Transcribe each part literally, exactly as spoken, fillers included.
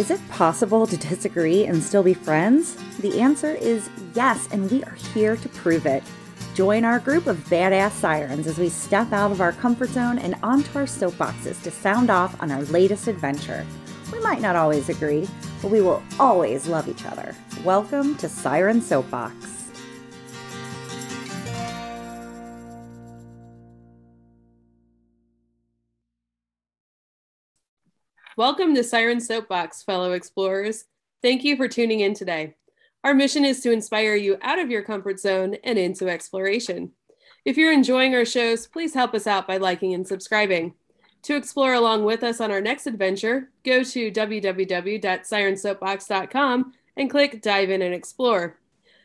Is it possible to disagree and still be friends? The answer is yes, and we are here to prove it. Join our group of badass sirens as we step out of our comfort zone and onto our soapboxes to sound off on our latest adventure. We might not always agree, but we will always love each other. Welcome to Siren Soapbox. Welcome to Siren Soapbox, fellow explorers. Thank you for tuning in today. Our mission is to inspire you out of your comfort zone and into exploration. If you're enjoying our shows, please help us out by liking and subscribing. To explore along with us on our next adventure, go to w w w dot siren soapbox dot com and click Dive In and Explore.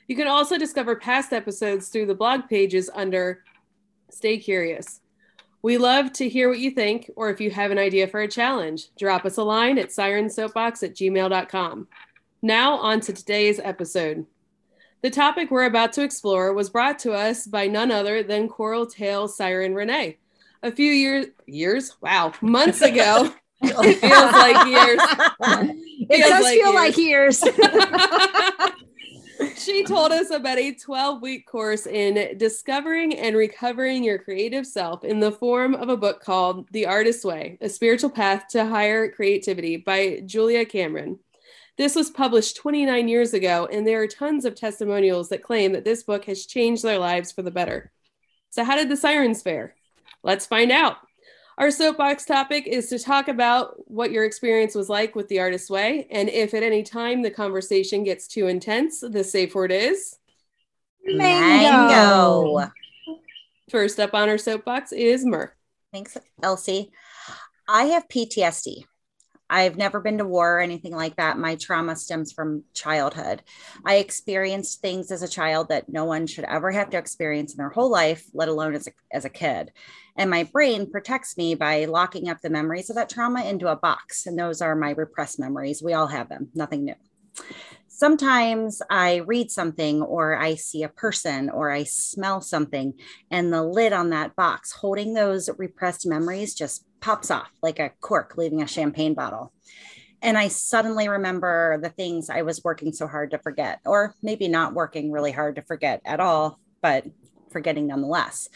You can also discover past episodes through the blog pages under Stay Curious. We love to hear what you think, or if you have an idea for a challenge, drop us a line at siren soapbox at gmail dot com. Now on to today's episode. The topic we're about to explore was brought to us by none other than Coral Tail Siren Renee. A few years, years, wow, months ago. It feels like years. It, it does like feel years. like years. She told us about a twelve-week course in discovering and recovering your creative self in the form of a book called The Artist's Way, A Spiritual Path to Higher Creativity by Julia Cameron. This was published twenty-nine years ago, and there are tons of testimonials that claim that this book has changed their lives for the better. So how did the sirens fare? Let's find out. Our soapbox topic is to talk about what your experience was like with The Artist's Way, and if at any time the conversation gets too intense, the safe word is... Mango! Mango. First up on our soapbox is Murph. Thanks, Elsie. I have P T S D. I've never been to war or anything like that. My trauma stems from childhood. I experienced things as a child that no one should ever have to experience in their whole life, let alone as a, as a kid. And my brain protects me by locking up the memories of that trauma into a box. And those are my repressed memories. We all have them, nothing new. Sometimes I read something or I see a person or I smell something, and the lid on that box holding those repressed memories just pops off like a cork leaving a champagne bottle. And I suddenly remember the things I was working so hard to forget, or maybe not working really hard to forget at all, but forgetting nonetheless.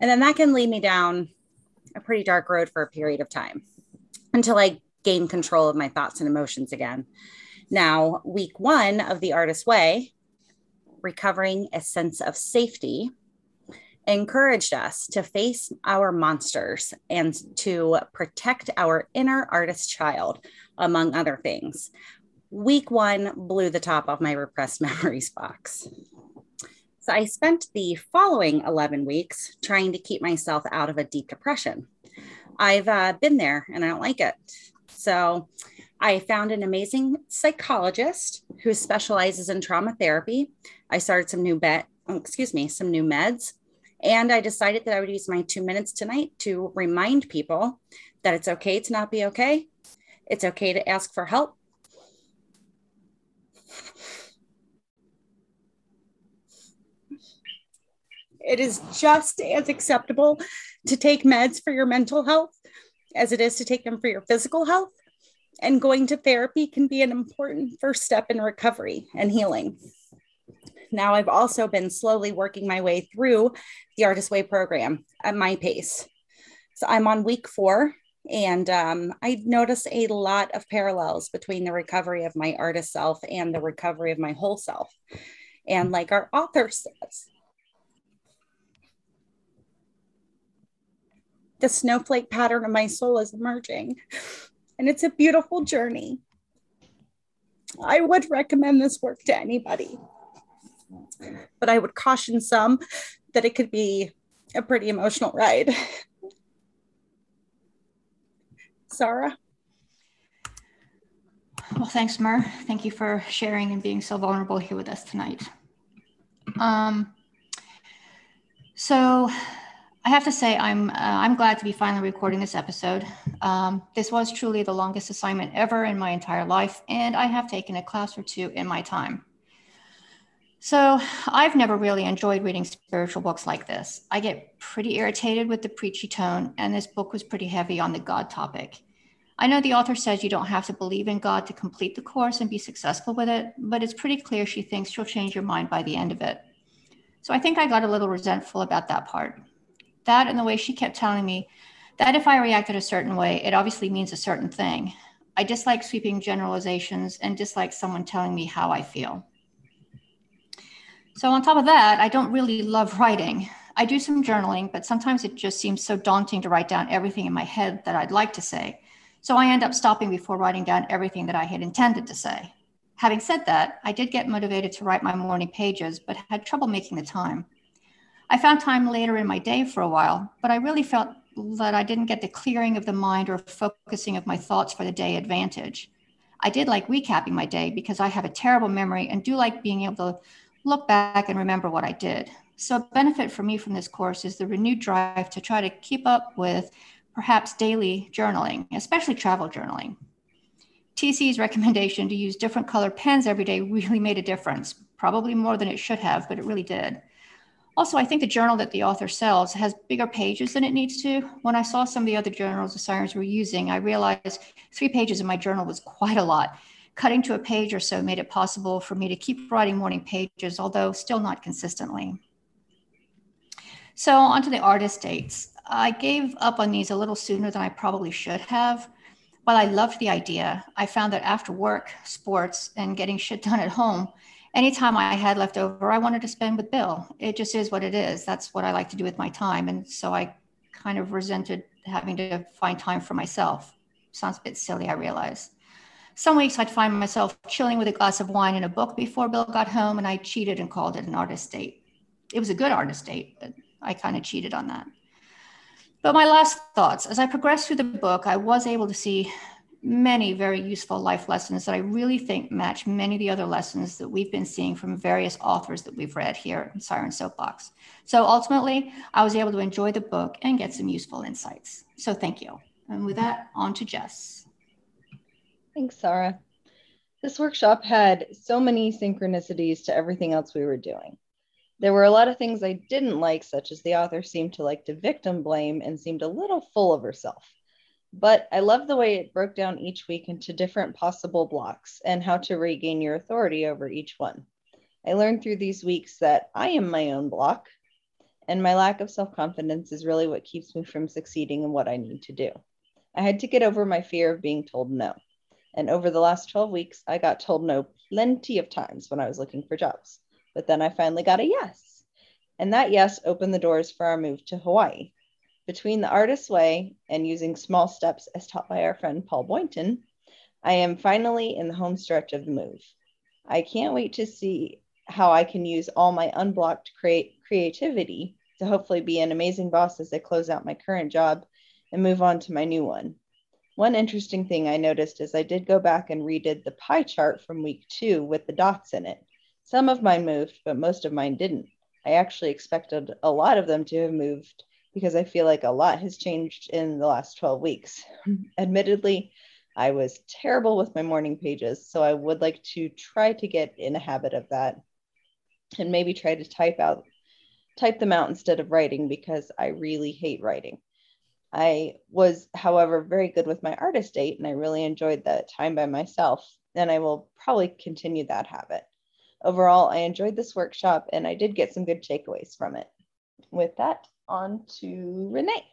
And then that can lead me down a pretty dark road for a period of time until I gain control of my thoughts and emotions again. Now, week one of The Artist's Way, recovering a sense of safety, encouraged us to face our monsters and to protect our inner artist child, among other things. Week one blew the top off my repressed memories box. So I spent the following eleven weeks trying to keep myself out of a deep depression. I've uh, been there and I don't like it. So I found an amazing psychologist who specializes in trauma therapy. I started some new bet, excuse me, some new meds. And I decided that I would use my two minutes tonight to remind people that it's okay to not be okay. It's okay to ask for help. It is just as acceptable to take meds for your mental health as it is to take them for your physical health. And going to therapy can be an important first step in recovery and healing. Now, I've also been slowly working my way through the Artist's Way program at my pace. So I'm on week four, and um, I noticed a lot of parallels between the recovery of my artist self and the recovery of my whole self. And like our author says, the snowflake pattern of my soul is emerging, and it's a beautiful journey. I would recommend this work to anybody, but I would caution some that it could be a pretty emotional ride. Sarah? Well, thanks, Mer. Thank you for sharing and being so vulnerable here with us tonight. Um, so... I have to say, I'm uh, I'm glad to be finally recording this episode. Um, this was truly the longest assignment ever in my entire life, and I have taken a class or two in my time. So I've never really enjoyed reading spiritual books like this. I get pretty irritated with the preachy tone, and this book was pretty heavy on the God topic. I know the author says you don't have to believe in God to complete the course and be successful with it, but it's pretty clear she thinks she'll change your mind by the end of it. So I think I got a little resentful about that part. That and the way she kept telling me that if I reacted a certain way, it obviously means a certain thing. I dislike sweeping generalizations and dislike someone telling me how I feel. So on top of that, I don't really love writing. I do some journaling, but sometimes it just seems so daunting to write down everything in my head that I'd like to say. So I end up stopping before writing down everything that I had intended to say. Having said that, I did get motivated to write my morning pages, but had trouble making the time. I found time later in my day for a while, but I really felt that I didn't get the clearing of the mind or focusing of my thoughts for the day advantage. I did like recapping my day because I have a terrible memory and do like being able to look back and remember what I did. So a benefit for me from this course is the renewed drive to try to keep up with perhaps daily journaling, especially travel journaling. T C's recommendation to use different color pens every day really made a difference, probably more than it should have, but it really did. Also, I think the journal that the author sells has bigger pages than it needs to. When I saw some of the other journals the Sirens were using, I realized three pages in my journal was quite a lot. Cutting to a page or so made it possible for me to keep writing morning pages, although still not consistently. So onto the artist dates. I gave up on these a little sooner than I probably should have. While I loved the idea, I found that after work, sports, and getting shit done at home, any time I had left over, I wanted to spend with Bill. It just is what it is. That's what I like to do with my time. And so I kind of resented having to find time for myself. Sounds a bit silly, I realize. Some weeks I'd find myself chilling with a glass of wine and a book before Bill got home, and I cheated and called it an artist date. It was a good artist date, but I kind of cheated on that. But my last thoughts, as I progressed through the book, I was able to see many very useful life lessons that I really think match many of the other lessons that we've been seeing from various authors that we've read here in Siren Soapbox. So ultimately, I was able to enjoy the book and get some useful insights. So thank you. And with that, on to Jess. Thanks, Sarah. This workshop had so many synchronicities to everything else we were doing. There were a lot of things I didn't like, such as the author seemed to like to victim blame and seemed a little full of herself. But I love the way it broke down each week into different possible blocks and how to regain your authority over each one. I learned through these weeks that I am my own block, and my lack of self-confidence is really what keeps me from succeeding in what I need to do. I had to get over my fear of being told no. And over the last twelve weeks, I got told no plenty of times when I was looking for jobs. But then I finally got a yes. And that yes opened the doors for our move to Hawaii. Between The Artist's Way and using small steps as taught by our friend Paul Boynton, I am finally in the home stretch of the move. I can't wait to see how I can use all my unblocked create creativity to hopefully be an amazing boss as I close out my current job and move on to my new one. One interesting thing I noticed is I did go back and redid the pie chart from week two with the dots in it. Some of mine moved, but most of mine didn't. I actually expected a lot of them to have moved because I feel like a lot has changed in the last twelve weeks. Admittedly, I was terrible with my morning pages, so I would like to try to get in a habit of that and maybe try to type out, type them out instead of writing because I really hate writing. I was, however, very good with my artist date, and I really enjoyed that time by myself, and I will probably continue that habit. Overall, I enjoyed this workshop and I did get some good takeaways from it. With that, on to Renee.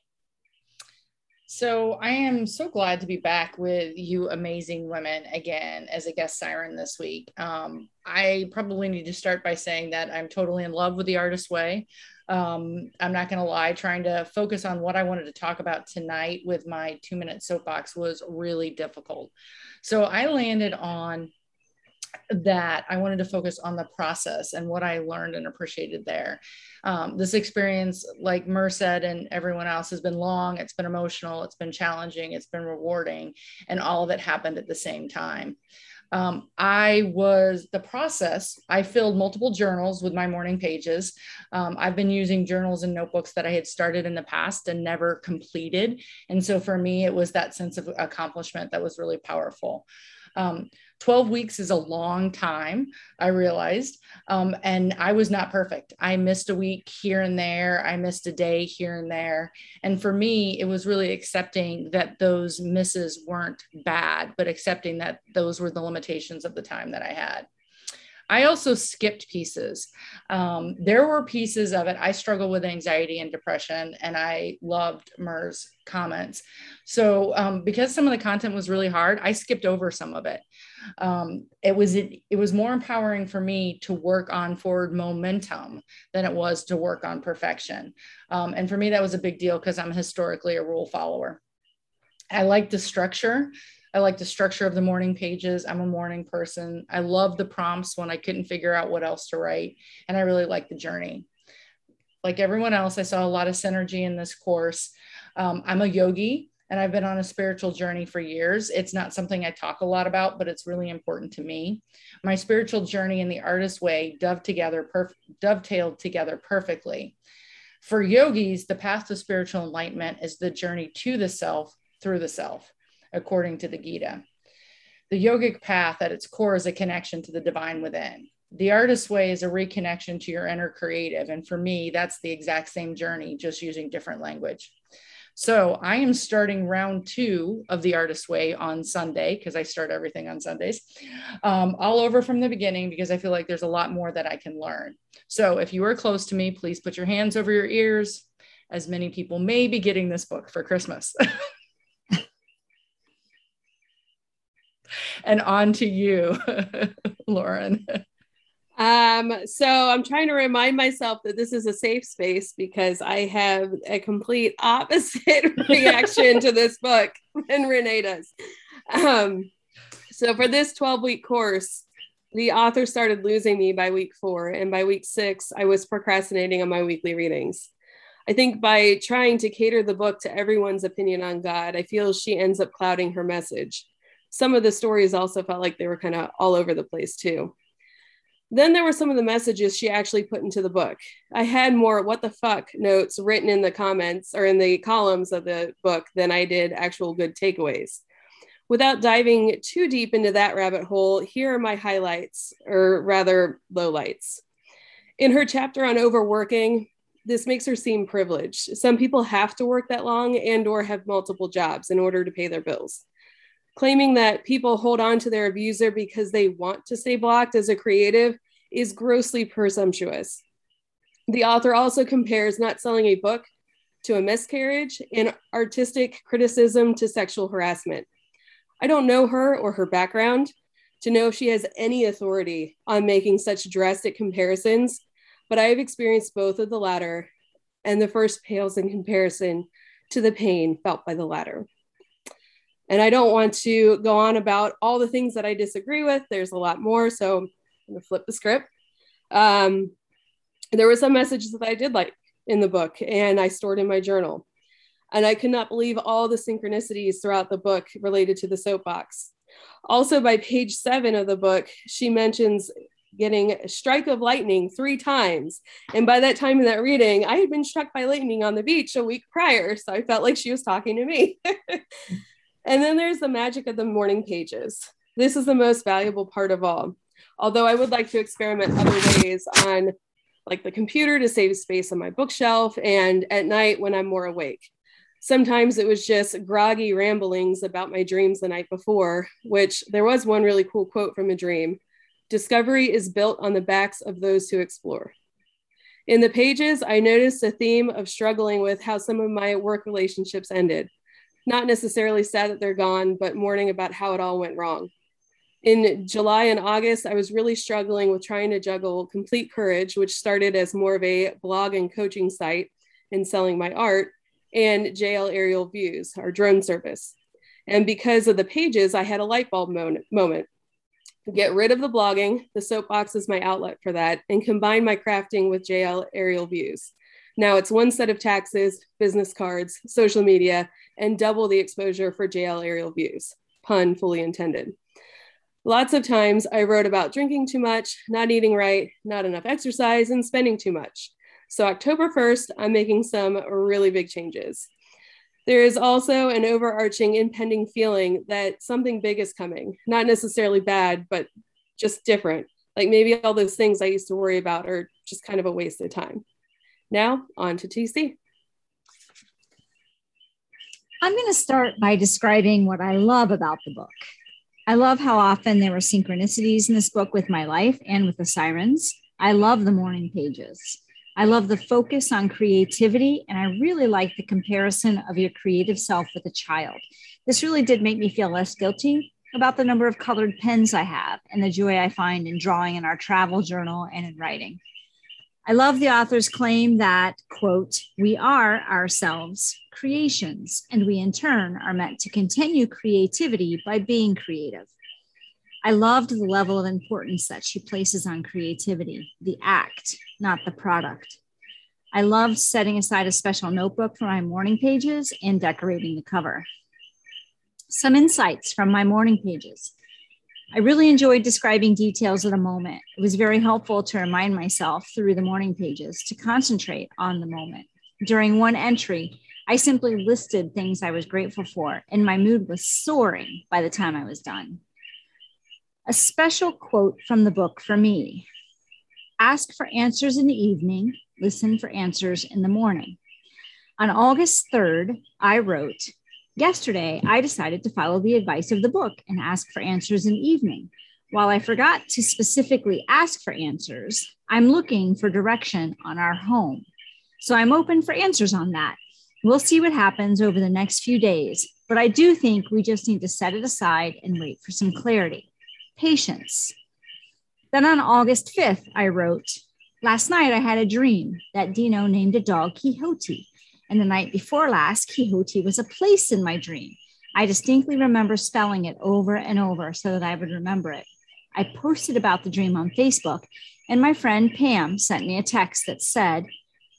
So I am so glad to be back with you amazing women again as a guest siren this week. Um, I probably need to start by saying that I'm totally in love with The Artist's Way. Um, I'm not going to lie, trying to focus on what I wanted to talk about tonight with my two minute soapbox was really difficult. So I landed on that I wanted to focus on the process and what I learned and appreciated there. Um, this experience, like Mer said and everyone else, has been long, it's been emotional, it's been challenging, it's been rewarding, and all of it happened at the same time. Um, I was the process. I filled multiple journals with my morning pages. Um, I've been using journals and notebooks that I had started in the past and never completed. And so for me, it was that sense of accomplishment that was really powerful. Um, twelve weeks is a long time, I realized. Um, and I was not perfect. I missed a week here and there. I missed a day here and there. And for me, it was really accepting that those misses weren't bad, but accepting that those were the limitations of the time that I had. I also skipped pieces. Um, there were pieces of it. I struggle with anxiety and depression, and I loved Mer's comments. So um, because some of the content was really hard, I skipped over some of it. Um, it was it, it was more empowering for me to work on forward momentum than it was to work on perfection. Um, and for me, that was a big deal because I'm historically a rule follower. I like the structure. I like the structure of the morning pages. I'm a morning person. I love the prompts when I couldn't figure out what else to write. And I really like the journey. Like everyone else, I saw a lot of synergy in this course. Um, I'm a yogi and I've been on a spiritual journey for years. It's not something I talk a lot about, but it's really important to me. My spiritual journey and the artist's way dove together perf- dovetailed together perfectly. For yogis, the path to spiritual enlightenment is the journey to the self through the self. According to the Gita. The yogic path at its core is a connection to the divine within. The artist's way is a reconnection to your inner creative. And for me, that's the exact same journey, just using different language. So I am starting round two of the artist's way on Sunday, because I start everything on Sundays, um, all over from the beginning, because I feel like there's a lot more that I can learn. So if you are close to me, please put your hands over your ears, as many people may be getting this book for Christmas. And on to you, Lauren. Um, so I'm trying to remind myself that this is a safe space because I have a complete opposite reaction to this book than Renee does. Um, so for this twelve-week course, the author started losing me by week four. And by week six, I was procrastinating on my weekly readings. I think by trying to cater the book to everyone's opinion on God, I feel she ends up clouding her message. Some of the stories also felt like they were kind of all over the place too. Then there were some of the messages she actually put into the book. I had more what the fuck notes written in the comments or in the columns of the book than I did actual good takeaways. Without diving too deep into that rabbit hole, here are my highlights, or rather lowlights. In her chapter on overworking, this makes her seem privileged. Some people have to work that long and or have multiple jobs in order to pay their bills. Claiming that people hold on to their abuser because they want to stay blocked as a creative is grossly presumptuous. The author also compares not selling a book to a miscarriage and artistic criticism to sexual harassment. I don't know her or her background to know if she has any authority on making such drastic comparisons, but I have experienced both of the latter, and the first pales in comparison to the pain felt by the latter. And I don't want to go on about all the things that I disagree with. There's a lot more, so I'm gonna flip the script. Um, there were some messages that I did like in the book and I stored in my journal. And I could not believe all the synchronicities throughout the book related to the soapbox. Also by page seven of the book, she mentions getting a strike of lightning three times. And by that time in that reading, I had been struck by lightning on the beach a week prior. So I felt like she was talking to me. And then there's the magic of the morning pages. This is the most valuable part of all. Although I would like to experiment other ways on like the computer to save space on my bookshelf and at night when I'm more awake. Sometimes it was just groggy ramblings about my dreams the night before, which there was one really cool quote from a dream. Discovery is built on the backs of those who explore. In the pages, I noticed a theme of struggling with how some of my work relationships ended. Not necessarily sad that they're gone, but mourning about how it all went wrong. In July and August, I was really struggling with trying to juggle Complete Courage, which started as more of a blog and coaching site and selling my art, and J L Aerial Views, our drone service. And because of the pages, I had a light bulb moment. Get rid of the blogging, the soapbox is my outlet for that, and combine my crafting with J L Aerial Views. Now it's one set of taxes, business cards, social media, and double the exposure for J L Aerial Views, pun fully intended. Lots of times I wrote about drinking too much, not eating right, not enough exercise, and spending too much. So October first, I'm making some really big changes. There is also an overarching impending feeling that something big is coming, not necessarily bad, but just different. Like maybe all those things I used to worry about are just kind of a waste of time. Now on to T C. I'm going to start by describing what I love about the book. I love how often there were synchronicities in this book with my life and with the sirens. I love the morning pages. I love the focus on creativity, and I really like the comparison of your creative self with a child. This really did make me feel less guilty about the number of colored pens I have and the joy I find in drawing in our travel journal and in writing. I love the author's claim that, quote, we are ourselves creations, and we in turn are meant to continue creativity by being creative. I loved the level of importance that she places on creativity, the act, not the product. I loved setting aside a special notebook for my morning pages and decorating the cover. Some insights from my morning pages. I really enjoyed describing details at a moment. It was very helpful to remind myself through the morning pages to concentrate on the moment. During one entry, I simply listed things I was grateful for, and my mood was soaring by the time I was done. A special quote from the book for me. Ask for answers in the evening, listen for answers in the morning. On August third, I wrote, yesterday, I decided to follow the advice of the book and ask for answers in the evening. While I forgot to specifically ask for answers, I'm looking for direction on our home. So I'm open for answers on that. We'll see what happens over the next few days, but I do think we just need to set it aside and wait for some clarity. Patience. Then on August fifth, I wrote, last night I had a dream that Dino named a dog Quixote. And the night before last, Quixote was a place in my dream. I distinctly remember spelling it over and over so that I would remember it. I posted about the dream on Facebook, and my friend Pam sent me a text that said,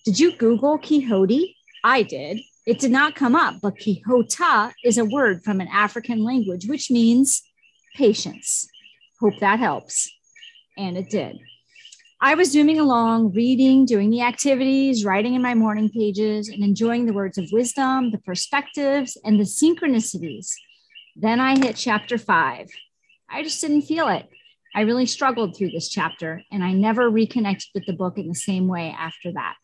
did you Google Quixote? I did. It did not come up, but Quixota is a word from an African language, which means patience. Hope that helps. And it did. I was zooming along, reading, doing the activities, writing in my morning pages, and enjoying the words of wisdom, the perspectives, and the synchronicities. Then I hit chapter five. I just didn't feel it. I really struggled through this chapter, and I never reconnected with the book in the same way after that.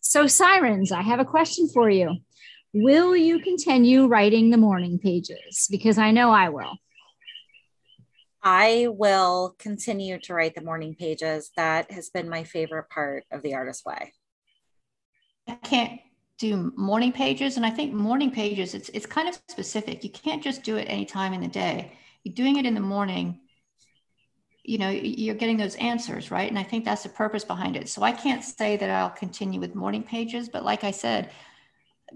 So sirens, I have a question for you. Will you continue writing the morning pages? Because I know I will. I will continue to write the morning pages. That has been my favorite part of The Artist's Way. I can't do morning pages. And I think morning pages, it's it's kind of specific. You can't just do it any time in the day. You're doing it in the morning, you know, you're getting those answers, right? And I think that's the purpose behind it. So I can't say that I'll continue with morning pages, but like I said,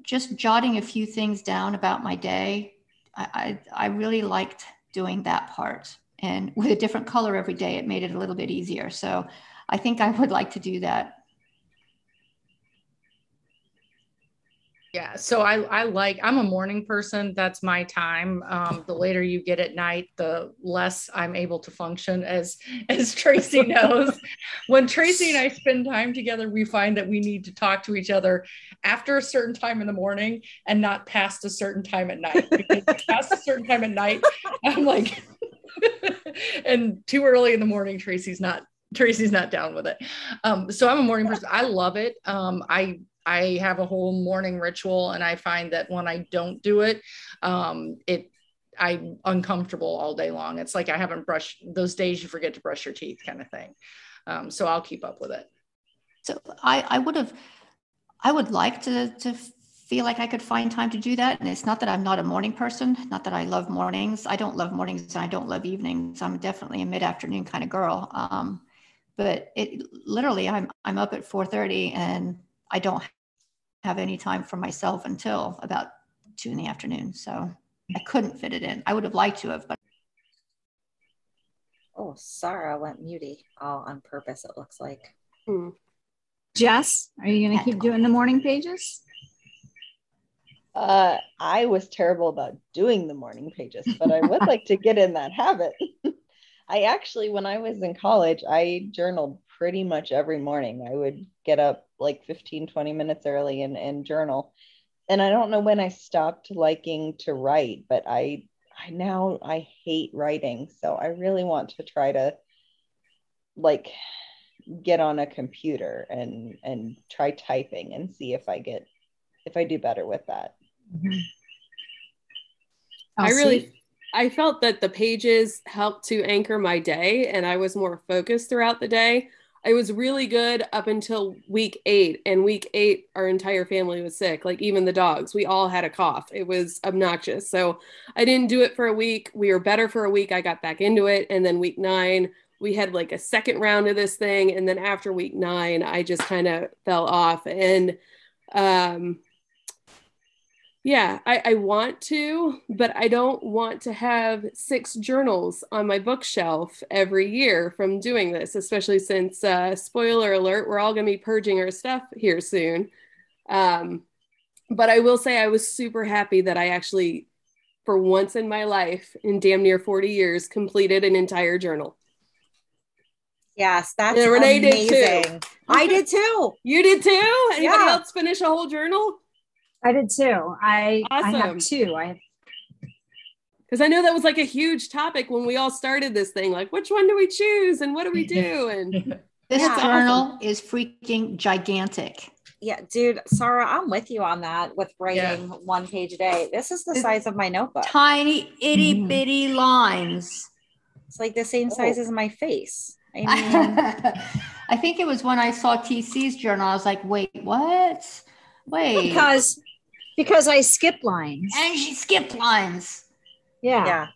just jotting a few things down about my day, I I, I really liked doing that part. And with a different color every day, it made it a little bit easier. So I think I would like to do that. Yeah, so I, I like, I'm a morning person. That's my time. Um, the later you get at night, the less I'm able to function, as, as Tracy knows. When Tracy and I spend time together, we find that we need to talk to each other after a certain time in the morning and not past a certain time at night. Because past a certain time at night, I'm like... and too early in the morning, Tracy's not Tracy's not down with it. Um, so I'm a morning person. I love it. Um, I I have a whole morning ritual, and I find that when I don't do it, um, it I'm uncomfortable all day long. It's like I haven't brushed those days you forget to brush your teeth, kind of thing. Um, so I'll keep up with it. So I I would have I would like to to. feel like I could find time to do that. And it's not that I'm not a morning person, not that I love mornings. I don't love mornings and I don't love evenings. I'm definitely a mid-afternoon kind of girl. Um, but it literally, I'm I'm up at four thirty and I don't have any time for myself until about two in the afternoon. So I couldn't fit it in. I would have liked to have, but. Oh, Sarah went muty all on purpose, it looks like. Hmm. Jess, are you gonna keep doing the morning pages? Uh, I was terrible about doing the morning pages, but I would like to get in that habit. I actually, when I was in college, I journaled pretty much every morning. I would get up like fifteen, twenty minutes early and, and journal. and I don't know when I stopped liking to write, but I, I now I hate writing. So I really want to try to like get on a computer and, and try typing and see if I get, if I do better with that. Mm-hmm. I really, I felt that the pages helped to anchor my day and I was more focused throughout the day. I was really good up until week eight, and week eight, our entire family was sick. Like even the dogs, we all had a cough. It was obnoxious. So I didn't do it for a week. We were better for a week. I got back into it. And then week nine, we had like a second round of this thing. And then after week nine, I just kind of fell off. And, um, yeah, I, I want to, but I don't want to have six journals on my bookshelf every year from doing this, especially since, uh, spoiler alert, we're all going to be purging our stuff here soon. Um, but I will say I was super happy that I actually, for once in my life, in damn near forty years, completed an entire journal. Yes, that's and Renee amazing. Did too. I did too. You did too? Anybody yeah. else finish a whole journal? I did too. I, awesome. I have two. I have because I know that was like a huge topic when we all started this thing. Like, which one do we choose, and what do we do? And this yeah. journal is freaking gigantic. Yeah, dude, Sarah, I'm with you on that. With writing yeah. one page a day, this is the it's size of my notebook. Tiny itty mm. bitty lines. It's like the same size oh. as my face. I mean, I think it was when I saw T C's journal. I was like, wait, what? Wait, because. Because I skip lines. And she skipped lines. Yeah. Yeah.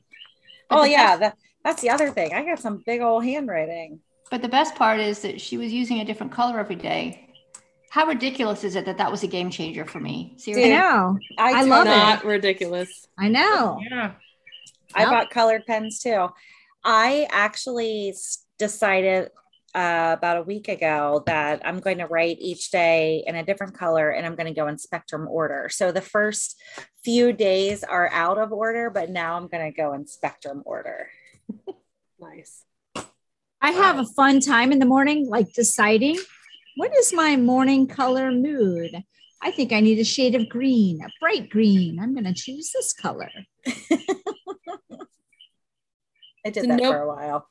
But oh, yeah. Best, that, that's the other thing. I got some big old handwriting. But the best part is that she was using a different color every day. How ridiculous is it that that was a game changer for me? Seriously. Dude, I know. I, I love not it. Ridiculous. I know. Yeah. I nope. bought colored pens too. I actually decided Uh, about a week ago that I'm going to write each day in a different color, and I'm going to go in spectrum order. So the first few days are out of order, but now I'm going to go in spectrum order. Nice. I have a fun time in the morning, like deciding what is my morning color mood. I think I need a shade of green, a bright green. I'm going to choose this color. I did that nope. for a while.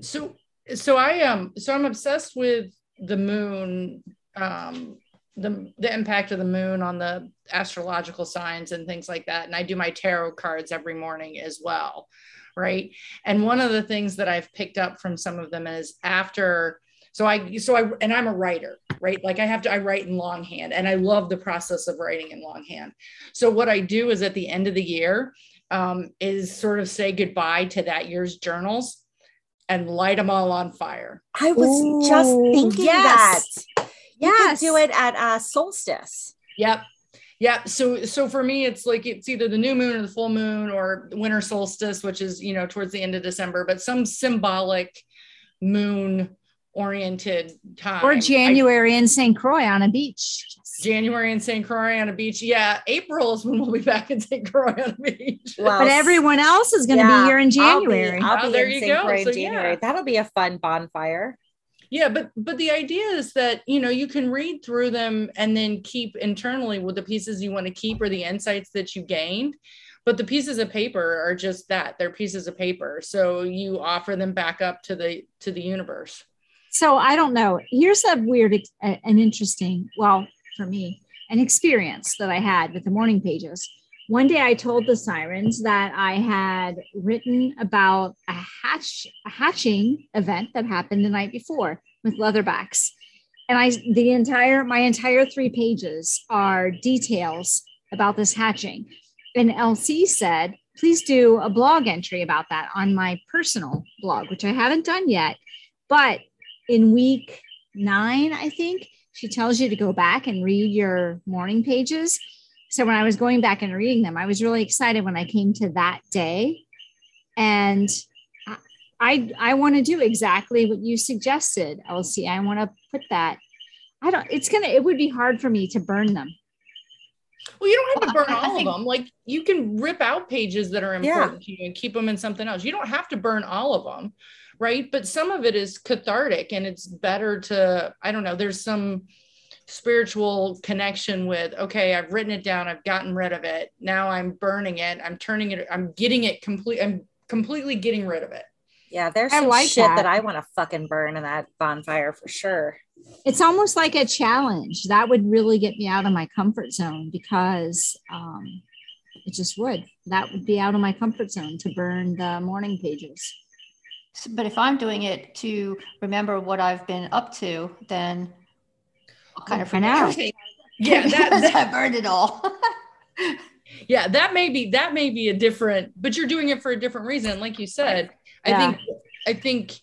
So So I am, um, so I'm obsessed with the moon, um, the the impact of the moon on the astrological signs and things like that. And I do my tarot cards every morning as well, right? And one of the things that I've picked up from some of them is after, so I, so I, and I'm a writer, right? Like I have to, I write in longhand, and I love the process of writing in longhand. So what I do is at the end of the year um, is sort of say goodbye to that year's journals and light them all on fire. I was Ooh, just thinking yes. that. Yes. You can do it at uh, solstice. Yep. Yep. So, so for me, it's like, it's either the new moon or the full moon or winter solstice, which is, you know, towards the end of December, but some symbolic moon oriented time. Or January I, in Saint Croix on a beach. January in Saint Croix on a beach. Yeah. April is when we'll be back in Saint Croix on a beach. Well, but everyone else is going to yeah, be here in January. I'll be, I'll be oh, there in you Saint go. Croix so, in January. Yeah. That'll be a fun bonfire. Yeah. But, but the idea is that, you know, you can read through them and then keep internally with the pieces you want to keep or the insights that you gained. But the pieces of paper are just that, they're pieces of paper. So you offer them back up to the, to the universe. So I don't know. Here's a weird and interesting, well, for me, an experience that I had with the morning pages. One day I told the sirens that I had written about a hatch, a hatching event that happened the night before with leatherbacks. And I, the entire, my entire three pages are details about this hatching. And L C said, please do a blog entry about that on my personal blog, which I haven't done yet. But in week nine, I think, she tells you to go back and read your morning pages. So when I was going back and reading them, I was really excited when I came to that day. And I I want to do exactly what you suggested, Elsie. I want to put that, I don't, it's going to, it would be hard for me to burn them. Well, you don't have to burn all think, of them. Like you can rip out pages that are important yeah. to you and keep them in something else. You don't have to burn all of them. Right. But some of it is cathartic and it's better to, I don't know, there's some spiritual connection with, okay, I've written it down, I've gotten rid of it, now I'm burning it, I'm turning it, I'm getting it complete, I'm completely getting rid of it. Yeah, there's some like shit that. that I want to fucking burn in that bonfire for sure. It's almost like a challenge. That would really get me out of my comfort zone, because um, it just would. That would be out of my comfort zone to burn the morning pages. But if I'm doing it to remember what I've been up to, then I'll kind oh, of forget everything. Yeah, that, that I burned it all. Yeah, that may be that may be a different, but you're doing it for a different reason, like you said. Yeah. I think I think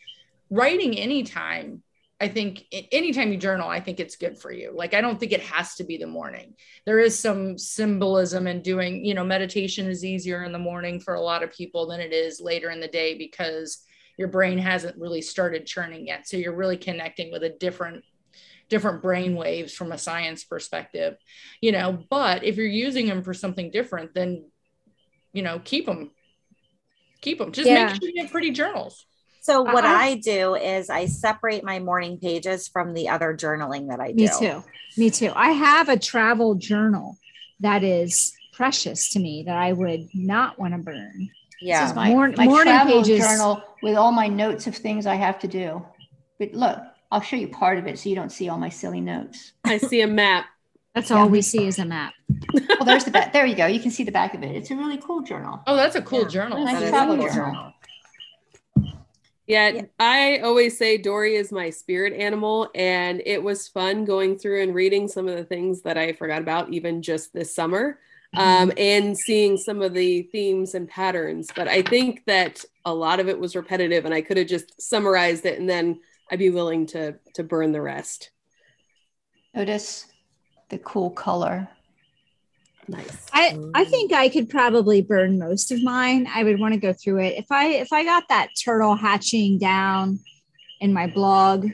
writing anytime, I think anytime you journal, I think it's good for you. Like, I don't think it has to be the morning. There is some symbolism in doing, you know, meditation is easier in the morning for a lot of people than it is later in the day, because your brain hasn't really started churning yet. So you're really connecting with a different, different brain waves from a science perspective, you know, but if you're using them for something different, then, you know, keep them, keep them, just yeah. make sure you have pretty journals. So what uh-huh. I do is I separate my morning pages from the other journaling that I do. Me too. Me too. I have a travel journal that is precious to me that I would not want to burn. Yeah, this is my, Mor- my morning travel pages. Journal with all my notes of things I have to do. But look, I'll show you part of it so you don't see all my silly notes. I see a map. That's yeah. all we see is a map. Well, there's the back. There you go. You can see the back of it. It's a really cool journal. Oh, that's a cool yeah. journal. Nice that travel cool. journal. Yeah, yeah, I always say Dory is my spirit animal, and it was fun going through and reading some of the things that I forgot about even just this summer. Um, and seeing some of the themes and patterns. But I think that a lot of it was repetitive, and I could have just summarized it, and then I'd be willing to, to burn the rest. Notice the cool color. Nice. I, I think I could probably burn most of mine. I would want to go through it. If I, if I got that turtle hatching down in my blog,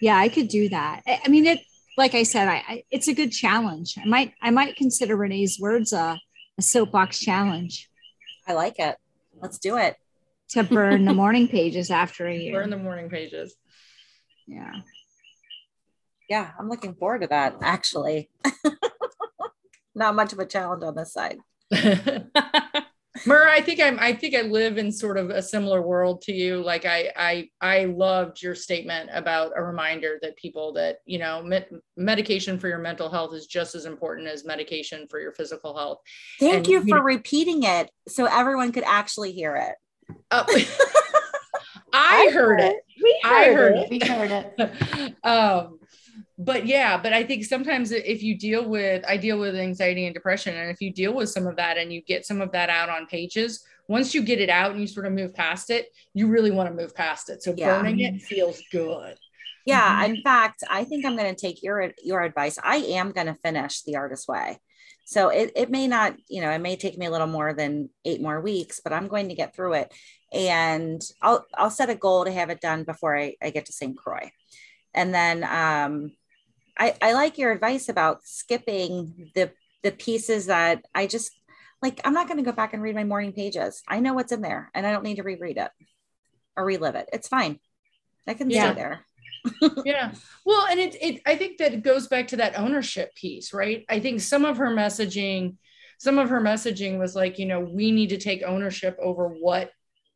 yeah, I could do that. I, I mean, it, like I said, I, I, it's a good challenge. I might, I might consider Renee's words a, a soapbox challenge. I like it. Let's do it. To burn the morning pages after a year. Burn the morning pages. Yeah. Yeah, I'm looking forward to that, actually. Not much of a challenge on this side. Murr, I think I'm, I think I live in sort of a similar world to you. Like I, I, I loved your statement about a reminder that people that, you know, med- medication for your mental health is just as important as medication for your physical health. Thank and, you for you know, repeating it so everyone could actually hear it. Uh, I, I heard it. it. I heard it. it. We heard it. um, But yeah, but I think sometimes if you deal with, I deal with anxiety and depression, and if you deal with some of that and you get some of that out on pages, once you get it out and you sort of move past it, you really want to move past it. So yeah. burning it feels good. Yeah. In fact, I think I'm going to take your, your advice. I am going to finish The Artist's Way. So it, it may not, you know, it may take me a little more than eight more weeks, but I'm going to get through it, and I'll, I'll set a goal to have it done before I, I get to Saint Croix. And then, um, I, I like your advice about skipping the the pieces that I just like. I'm not going to go back and read my morning pages. I know what's in there, and I don't need to reread it or relive it. It's fine. I can yeah. stay there. Yeah. Well, and it it I think that it goes back to that ownership piece, right? I think some of her messaging, some of her messaging was like, you know, we need to take ownership over what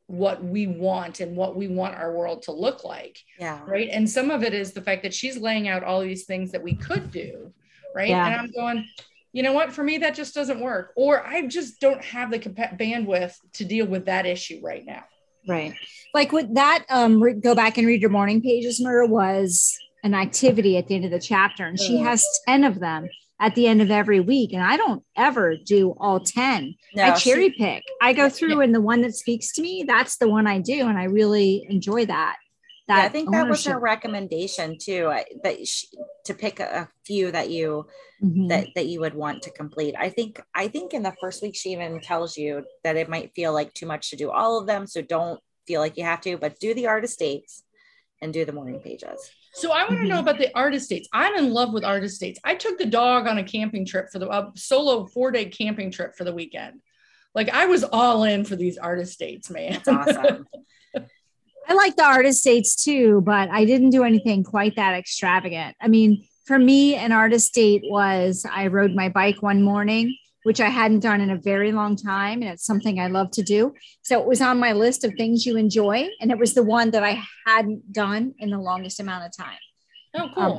what we want and what we want our world to look like. Yeah. Right. And some of it is the fact that she's laying out all these things that we could do. Right. Yeah. And I'm going, you know what, for me, that just doesn't work. Or I just don't have the compa- bandwidth to deal with that issue right now. Right. Like with that, um, re- go back and read your morning pages, Murr, was an activity at the end of the chapter. And she has ten of them at the end of every week. And I don't ever do all ten. No, I cherry pick. I go through, and the one that speaks to me, that's the one I do. And I really enjoy that. that yeah, I think ownership. That was her recommendation too, that she, to pick a few that you, mm-hmm. that, that you would want to complete. I think, I think in the first week, she even tells you that it might feel like too much to do all of them. So don't feel like you have to, but do the artist dates and do the morning pages. So I want to know about the artist dates. I'm in love with artist dates. I took the dog on a camping trip for the uh, solo four day camping trip for the weekend. Like, I was all in for these artist dates, man. That's awesome. I like the artist dates too, but I didn't do anything quite that extravagant. I mean, for me, an artist date was I rode my bike one morning, which I hadn't done in a very long time. And it's something I love to do. So it was on my list of things you enjoy. And it was the one that I hadn't done in the longest amount of time. Oh, cool. Um,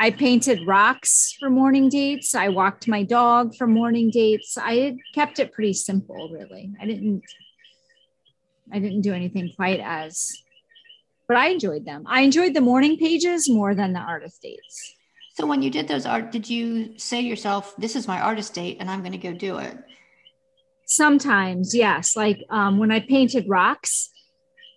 I painted rocks for morning dates. I walked my dog for morning dates. I kept it pretty simple, really. I didn't, I didn't do anything quite as, but I enjoyed them. I enjoyed the morning pages more than the artist dates. So when you did those art, did you say to yourself, this is my artist date and I'm going to go do it? Sometimes, yes. Like um, when I painted rocks,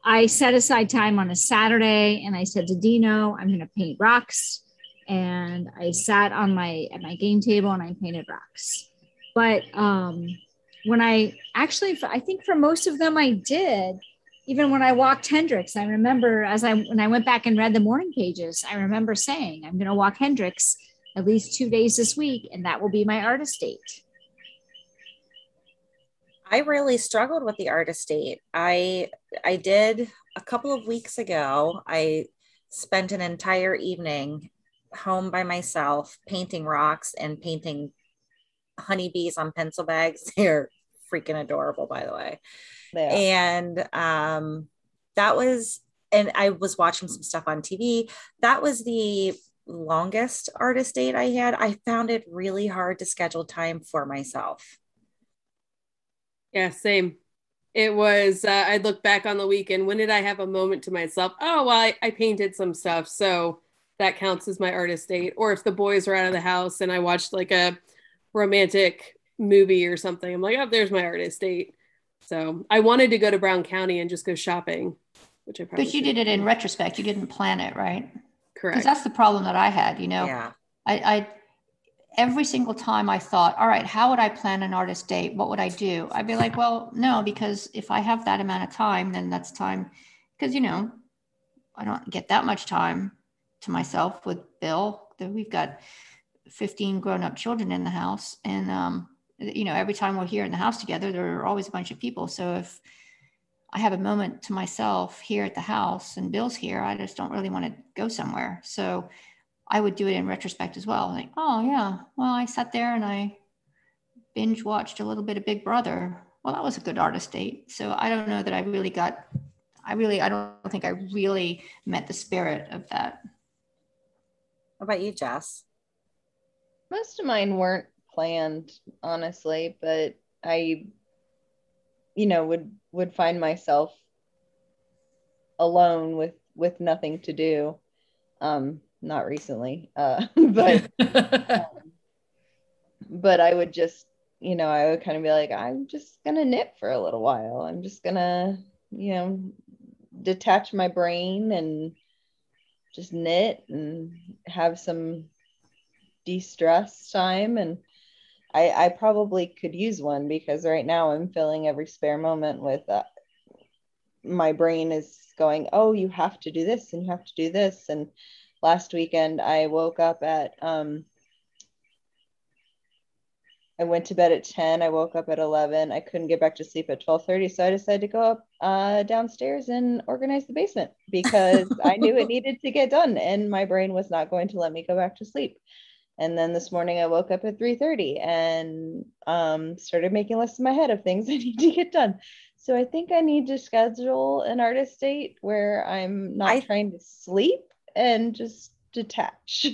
I set aside time on a Saturday and I said to Dino, I'm going to paint rocks. And I sat on my, at my game table and I painted rocks. But um, when I actually, I think for most of them I did, even when I walked Hendrix, I remember as I, when I went back and read the morning pages, I remember saying, I'm going to walk Hendrix at least two days this week. And that will be my artist date. I really struggled with the artist date. I, I did a couple of weeks ago, I spent an entire evening home by myself painting rocks and painting honeybees on pencil bags. They're freaking adorable, by the way. Yeah. And um that was, and I was watching some stuff on T V. That was the longest artist date I had. I found it really hard to schedule time for myself. Yeah, same. It was, uh, I look back on the weekend, when did I have a moment to myself? Oh, well, I, I painted some stuff. So that counts as my artist date. Or if the boys were out of the house and I watched like a romantic movie or something, I'm like, oh, there's my artist date. So I wanted to go to Brown County and just go shopping, which I probably But you did it in retrospect. You didn't plan it, right? Correct. Because that's the problem that I had, you know. Yeah. I, I every single time I thought, all right, how would I plan an artist date? What would I do? I'd be like, well, no, because if I have that amount of time, then that's time, because, you know, I don't get that much time to myself with Bill. We've got fifteen grown-up children in the house. And, um, you know, every time we're here in the house together, there are always a bunch of people. So if I have a moment to myself here at the house and Bill's here, I just don't really want to go somewhere. So I would do it in retrospect as well. Like, oh yeah, well, I sat there and I binge watched a little bit of Big Brother. Well, that was a good artist date. So I don't know that I really got, I really, I don't think I really met the spirit of that. How about you, Jess? Most of mine weren't planned, honestly, but I, you know, would would find myself alone with with nothing to do. Um, not recently, uh, but um, but I would just, you know, I would kind of be like, I'm just gonna knit for a little while. I'm just gonna, you know, detach my brain and just knit and have some de-stress time. And I, I probably could use one, because right now I'm filling every spare moment with uh, my brain is going, oh, you have to do this and you have to do this. And last weekend I woke up at, um, I went to bed at ten. I woke up at eleven. I couldn't get back to sleep at twelve thirty. So I decided to go up uh, downstairs and organize the basement, because I knew it needed to get done and my brain was not going to let me go back to sleep. And then this morning I woke up at three thirty and um, started making lists in my head of things I need to get done. So I think I need to schedule an artist date where I'm not I, trying to sleep and just detach.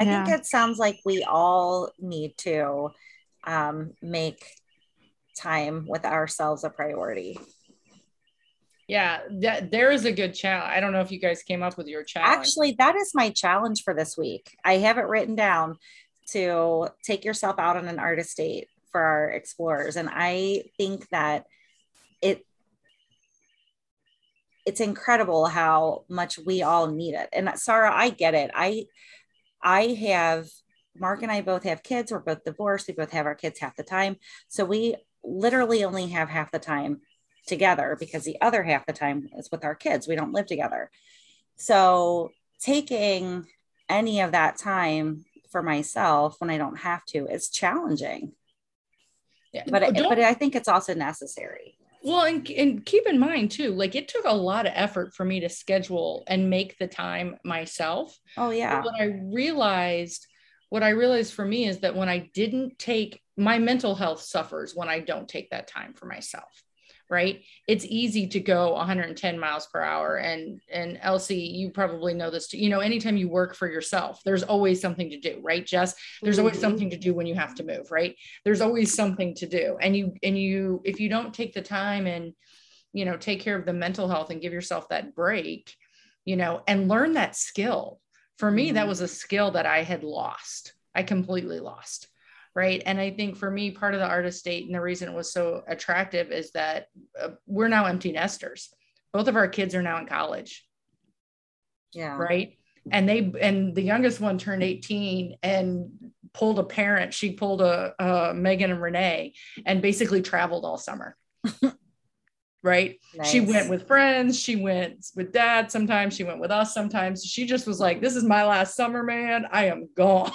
I yeah. think it sounds like we all need to um make time with ourselves a priority. Yeah, that, there is a good challenge. I don't know if you guys came up with your challenge. Actually, that is my challenge for this week. I have it written down to take yourself out on an artist date for our explorers. And I think that it it's incredible how much we all need it. And Sarah, I get it. I I have Mark and I both have kids. We're both divorced. We both have our kids half the time. So we literally only have half the time together, because the other half the time is with our kids. We don't live together. So taking any of that time for myself when I don't have to is challenging. Yeah. But, it, but I think it's also necessary. Well, and, and keep in mind too, like it took a lot of effort for me to schedule and make the time myself. Oh yeah. But what I realized, what I realized for me is that when I didn't take, my mental health suffers when I don't take that time for myself. Right. It's easy to go one hundred ten miles per hour. And, and Elsie, you probably know this too. You know, anytime you work for yourself, there's always something to do, right? Jess, there's always something to do when you have to move, right? There's always something to do. And you, and you, if you don't take the time and, you know, take care of the mental health and give yourself that break, you know, and learn that skill. For me, mm-hmm. that was a skill that I had lost. I completely lost. Right. And I think for me, part of the Artist Date and the reason it was so attractive is that uh, we're now empty nesters. Both of our kids are now in college. Yeah. Right. And they, and the youngest one turned eighteen and pulled a parent. She pulled a, a Megan and Renee and basically traveled all summer. Right. Nice. She went with friends. She went with dad. Sometimes she went with us. Sometimes she just was like, this is my last summer, man. I am gone.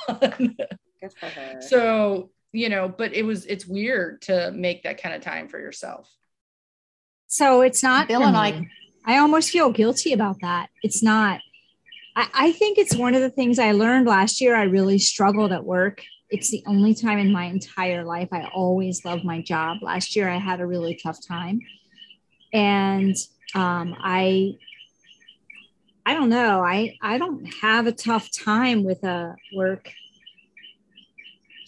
Good for her. So, you know, but it was, it's weird to make that kind of time for yourself. So it's not, Bill and I, I almost feel guilty about that. It's not, I, I think it's one of the things I learned last year. I really struggled at work. It's the only time in my entire life. I always loved my job. Last year, I had a really tough time. And um, I, I don't know. I, I don't have a tough time with a work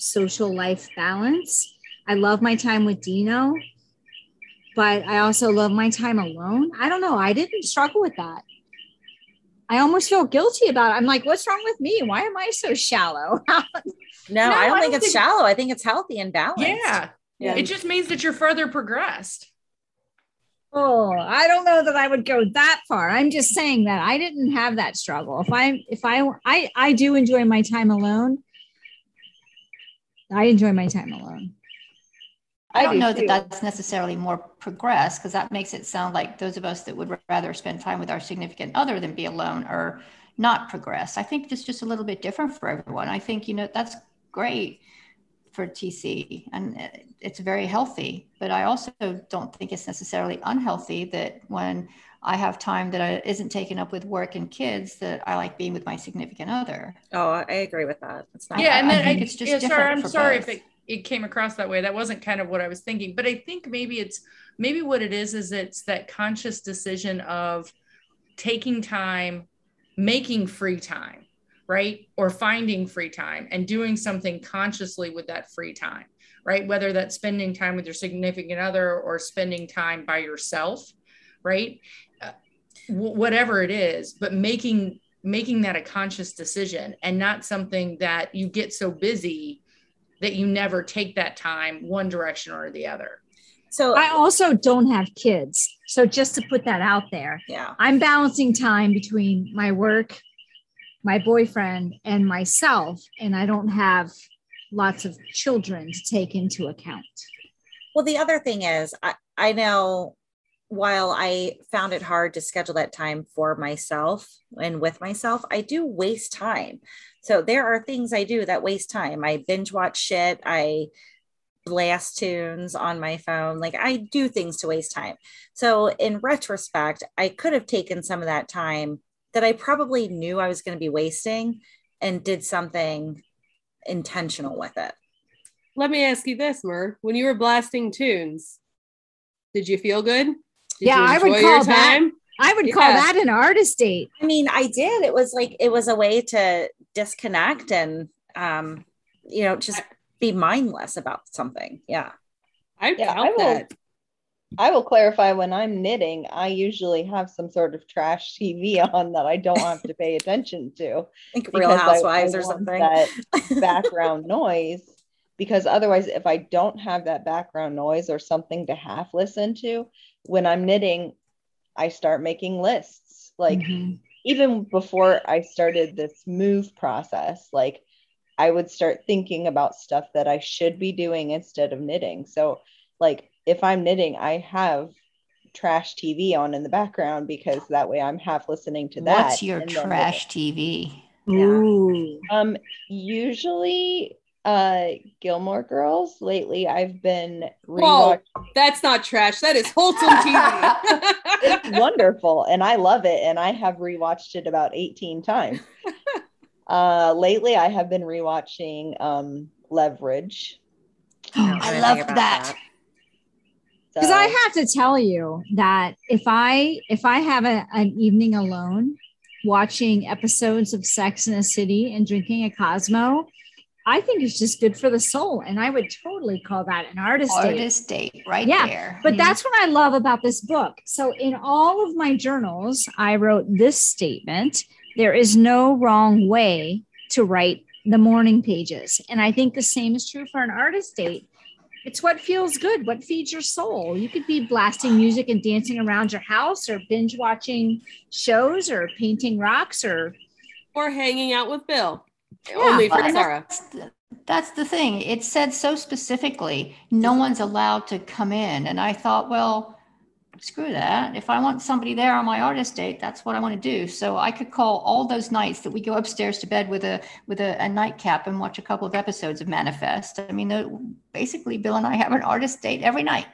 social life balance. I love my time with Dino, but I also love my time alone. I don't know. I didn't struggle with that. I almost feel guilty about it. I'm like, what's wrong with me? Why am I so shallow? no, no, I don't I think don't it's think... shallow. I think it's healthy and balanced. Yeah. yeah. It just means that you're further progressed. Oh, I don't know that I would go that far. I'm just saying that I didn't have that struggle. If I, if I, I, I do enjoy my time alone. I enjoy my time alone. I don't know that that's necessarily more progressed, because that makes it sound like those of us that would rather spend time with our significant other than be alone are not progressed. I think it's just a little bit different for everyone. I think, you know, that's great for T C and it's very healthy, but I also don't think it's necessarily unhealthy that when I have time that isn't taken up with work and kids that I like being with my significant other. Oh, I agree with that. It's not, yeah. And then I think I, it's just yeah, sorry, I'm sorry both. if it, it came across that way. That wasn't kind of what I was thinking, but I think maybe it's, maybe what it is, is it's that conscious decision of taking time, making free time, right? Or finding free time and doing something consciously with that free time, right? Whether that's spending time with your significant other or spending time by yourself, right? Whatever it is, but making making that a conscious decision and not something that you get so busy that you never take that time one direction or the other. So I also don't have kids. So just to put that out there, yeah, I'm balancing time between my work, my boyfriend, and myself, and I don't have lots of children to take into account. Well, the other thing is, I, I know while I found it hard to schedule that time for myself and with myself, I do waste time. So there are things I do that waste time. I binge watch shit. I blast tunes on my phone. Like I do things to waste time. So in retrospect, I could have taken some of that time that I probably knew I was going to be wasting and did something intentional with it. Let me ask you this, Mer, when you were blasting tunes, did you feel good? Did yeah, I would call that. I would yeah. call that an artist date. I mean, I did. It was like it was a way to disconnect and, um, you know, just be mindless about something. Yeah, I yeah, I will. That. I will clarify. When I'm knitting, I usually have some sort of trash T V on that I don't have to pay attention to. Like Real Housewives I, I or something. That background noise. Because otherwise, if I don't have that background noise or something to half listen to, when I'm knitting, I start making lists. Like mm-hmm. even before I started this move process, like I would start thinking about stuff that I should be doing instead of knitting. So like if I'm knitting, I have trash T V on in the background because that way I'm half listening to that. What's your trash T V? Yeah. Ooh. Um, usually uh Gilmore Girls lately. I've been rewatching. Whoa, that's not trash, that is wholesome T V. It's wonderful and I love it, and I have rewatched it about eighteen times. Uh lately I have been rewatching um Leverage. Oh, I love that, because so. I have to tell you that if I if I have a, an evening alone watching episodes of Sex and the City and drinking a Cosmo, I think it's just good for the soul. And I would totally call that an artist date. Artist date, right yeah. there. But mm-hmm. that's what I love about this book. So in all of my journals, I wrote this statement: there is no wrong way to write the morning pages. And I think the same is true for an artist date. It's what feels good, what feeds your soul. You could be blasting music and dancing around your house, or binge watching shows, or painting rocks, or or hanging out with Bill. Yeah, only for Sarah. That's the, that's the thing. It said so specifically, no one's allowed to come in. And I thought, well, screw that. If I want somebody there on my artist date, that's what I want to do. So I could call all those nights that we go upstairs to bed with a with a, a nightcap and watch a couple of episodes of Manifest. I mean, the, basically, Bill and I have an artist date every night.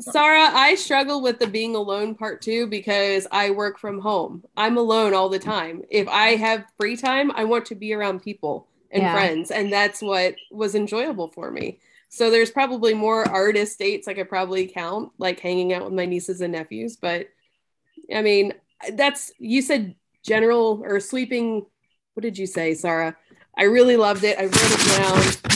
Sarah, I struggle with the being alone part too, because I work from home. I'm alone all the time. If I have free time, I want to be around people and yeah. friends. And that's what was enjoyable for me. So there's probably more artist dates I could probably count, like hanging out with my nieces and nephews. But I mean, that's, you said general or sleeping. What did you say, Sarah? I really loved it. I wrote it down.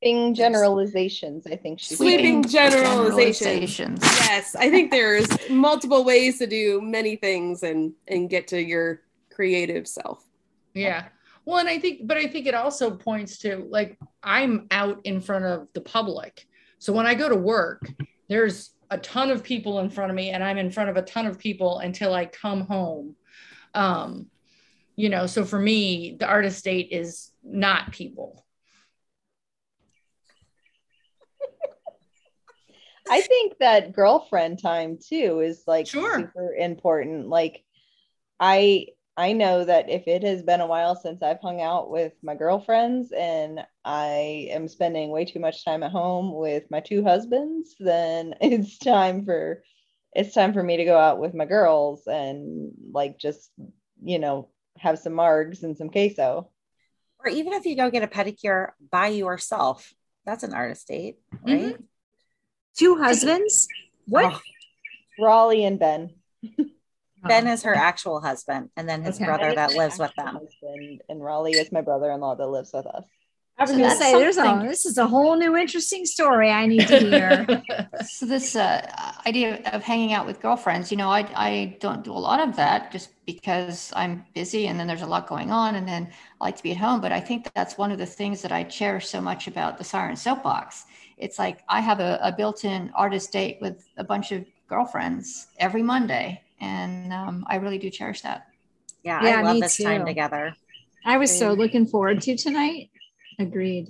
Sleeping generalizations, I think. She sleeping generalizations. generalizations. Yes, I think there's multiple ways to do many things and, and get to your creative self. Yeah. Well, and I think, but I think it also points to, like, I'm out in front of the public. So when I go to work, there's a ton of people in front of me, and I'm in front of a ton of people until I come home. Um, you know, so for me, the artist date is not people. I think that girlfriend time too is like sure. super important. Like I, I know that if it has been a while since I've hung out with my girlfriends, and I am spending way too much time at home with my two husbands, then it's time for, it's time for me to go out with my girls and, like, just, you know, have some margs and some queso. Or even if you go get a pedicure by yourself, that's an artist date, right? Mm-hmm. Two husbands? What? Oh. Raleigh and Ben. Ben is her actual husband, and then his okay. brother that lives with them. And Raleigh is my brother-in-law that lives with us. I was so going to say, there's a, this is a whole new interesting story I need to hear. So this uh, idea of hanging out with girlfriends, you know, I I don't do a lot of that just because I'm busy, and then there's a lot going on, and then I like to be at home. But I think that's one of the things that I cherish so much about the Siren Soapbox. It's like I have a, a built-in artist date with a bunch of girlfriends every Monday. And um, I really do cherish that. Yeah, yeah I love this too. Time together. I was Agreed. So looking forward to tonight. Agreed.